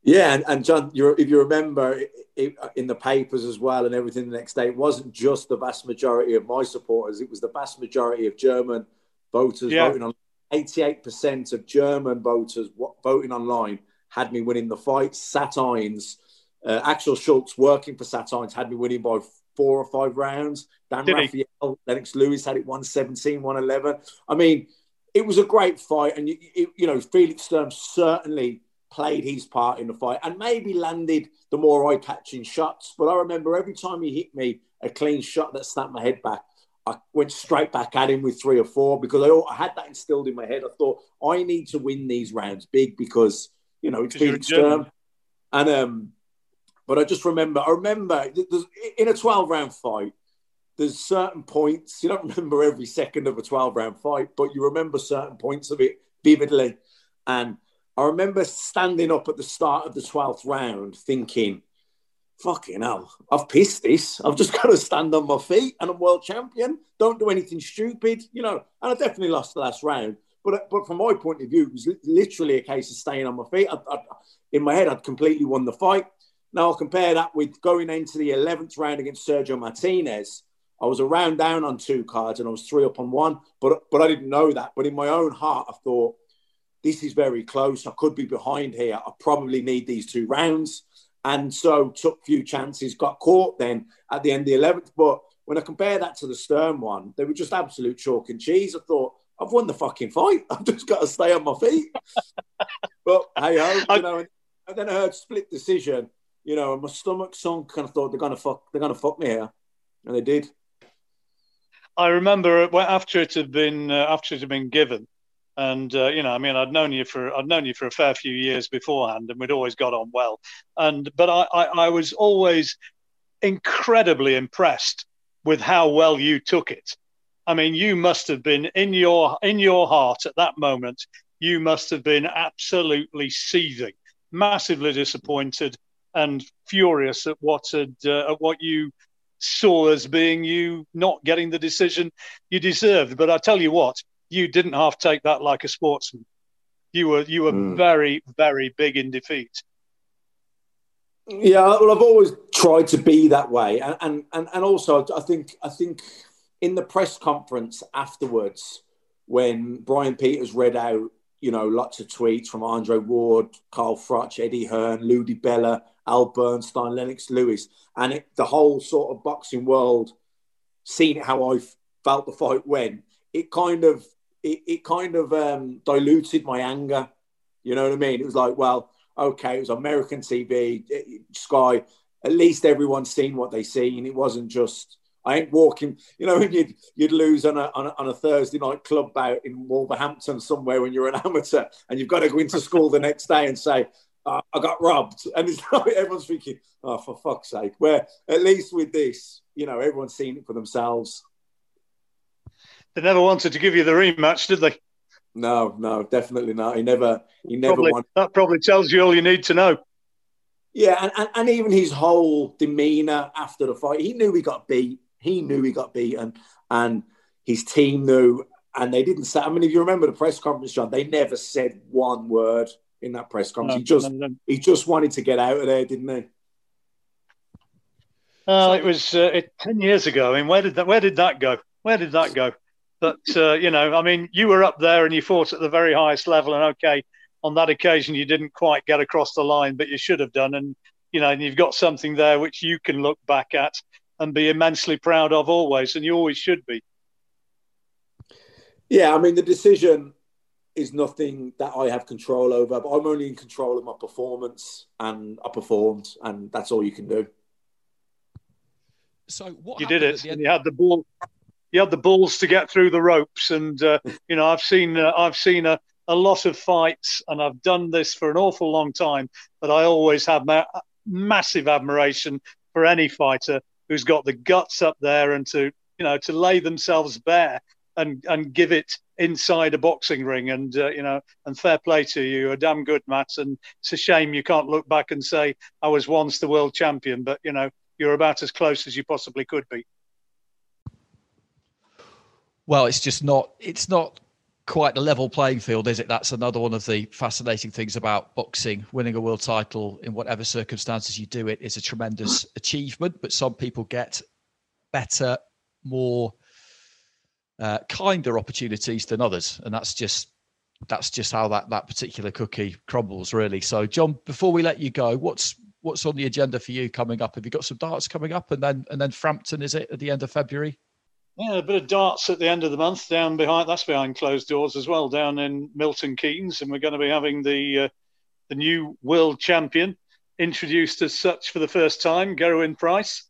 Yeah, and John, if you remember in the papers as well and everything the next day, it wasn't just the vast majority of my supporters, it was the vast majority of German voters voting on. 88% of German voters voting online had me winning the fight. Satines, Axel Schultz working for Satines had me winning by 4 or 5 rounds. Dan Raphael, Lennox Lewis had it 117, 111. I mean, it was a great fight. And, Felix Sturm certainly played his part in the fight and maybe landed the more eye-catching shots. But I remember every time he hit me, a clean shot that snapped my head back, I went straight back at him with 3 or 4 because I had that instilled in my head. I thought, I need to win these rounds big because, it's Felix Sturm. And, but I just remember in a 12-round fight, there's certain points. You don't remember every second of a 12-round fight, but you remember certain points of it vividly. And I remember standing up at the start of the 12th round thinking, fucking hell, I've pissed this. I've just got to stand on my feet and I'm world champion. Don't do anything stupid, And I definitely lost the last round. But from my point of view, it was literally a case of staying on my feet. In my head, I'd completely won the fight. Now, I'll compare that with going into the 11th round against Sergio Martinez. I was a round down on 2 cards and I was 3 up on 1. But I didn't know that. But in my own heart, I thought, this is very close. I could be behind here. I probably need these 2 rounds. And so took a few chances, got caught then at the end of the 11th. But when I compare that to the Sturm one, they were just absolute chalk and cheese. I thought, I've won the fucking fight. I've just got to stay on my feet. But hey-ho, And then I heard split decision, and my stomach sunk and I thought, they're going to fuck me here. And they did. I remember after it had been given, And you know, I mean, I'd known you for a fair few years beforehand, and we'd always got on well. But I was always incredibly impressed with how well you took it. I mean, you must have been in your heart at that moment. You must have been absolutely seething, massively disappointed, and furious at what you saw as being you not getting the decision you deserved. But I tell you what. You didn't half take that like a sportsman. You were very, very big in defeat. Yeah, well, I've always tried to be that way, and also I think in the press conference afterwards, when Brian Peters read out, you know, lots of tweets from Andre Ward, Carl Froch, Eddie Hearn, Lou DiBella, Al Bernstein, Lennox Lewis, and the whole sort of boxing world seen how I felt the fight went. It kind of diluted my anger. You know what I mean? It was like, well, okay, it was American TV, Sky. At least everyone's seen what they seen. It wasn't just I ain't walking. You know, you'd lose on a Thursday night club bout in Wolverhampton somewhere when you're an amateur, and you've got to go into school the next day and say, I got robbed. And it's like everyone's thinking, oh, for fuck's sake. Where at least with this, you know, everyone's seen it for themselves. They never wanted to give you the rematch, did they? No, definitely not. He never wanted. That probably tells you all you need to know. Yeah, and even his whole demeanour after the fight, he knew he got beat. He knew he got beaten, and his team knew, and they didn't say. I mean, if you remember the press conference, John, they never said one word in that press conference. No, he just wanted to get out of there, didn't he? It was 10 years ago. I mean, where did that go? But, you know, I mean, you were up there and you fought at the very highest level. And, OK, on that occasion, you didn't quite get across the line, but you should have done. And, you know, and you've got something there which you can look back at and be immensely proud of always. And you always should be. Yeah, I mean, the decision is nothing that I have control over. But I'm only in control of my performance. And I performed. And that's all you can do. So what you did it. And you had the ball. You had the balls to get through the ropes, and you know, I've seen a lot of fights, and I've done this for an awful long time. But I always have massive admiration for any fighter who's got the guts up there and to, you know, to lay themselves bare and give it inside a boxing ring. And you know, and fair play to you, you're a damn good, Matt. And it's a shame you can't look back and say I was once the world champion, but you know, you're about as close as you possibly could be. Well, it's just not. It's not quite a level playing field, is it? That's another one of the fascinating things about boxing. Winning a world title in whatever circumstances you do it is a tremendous achievement, but some people get better, more kinder opportunities than others, and that's just how that particular cookie crumbles, really. So, John, before we let you go, what's on the agenda for you coming up? Have you got some darts coming up, and then Frampton, is it, at the end of February? Yeah, a bit of darts at the end of the month that's behind closed doors as well, down in Milton Keynes. And we're going to be having the new world champion introduced as such for the first time, Gerwyn Price,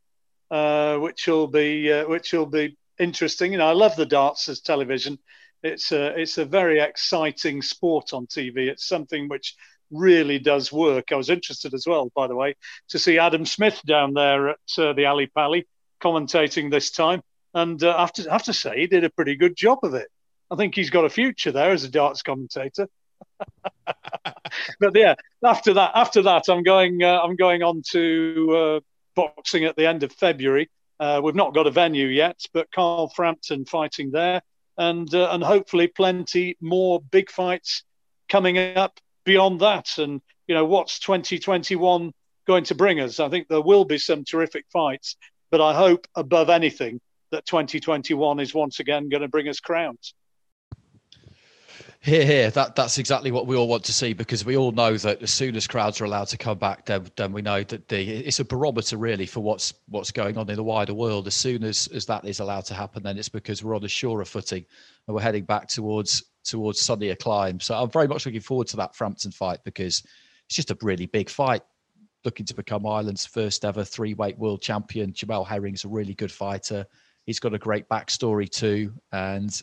which will be interesting. You know, I love the darts as television. It's a very exciting sport on TV. It's something which really does work. I was interested as well, by the way, to see Adam Smith down there at the Alley Pally commentating this time. And I have to say, he did a pretty good job of it. I think he's got a future there as a darts commentator. But yeah, after that, I'm going on to boxing at the end of February. We've not got a venue yet, but Carl Frampton fighting there, and hopefully plenty more big fights coming up beyond that. And you know, what's 2021 going to bring us? I think there will be some terrific fights, but I hope above anything that 2021 is once again going to bring us crowns. Hear, hear. That's exactly what we all want to see, because we all know that as soon as crowds are allowed to come back, then we know that it's a barometer really for what's going on in the wider world. As soon as that is allowed to happen, then it's because we're on a surer footing and we're heading back towards sunnier clime. So I'm very much looking forward to that Frampton fight, because it's just a really big fight. Looking to become Ireland's first ever three-weight world champion. Jamel Herring's a really good fighter. He's got a great backstory too, and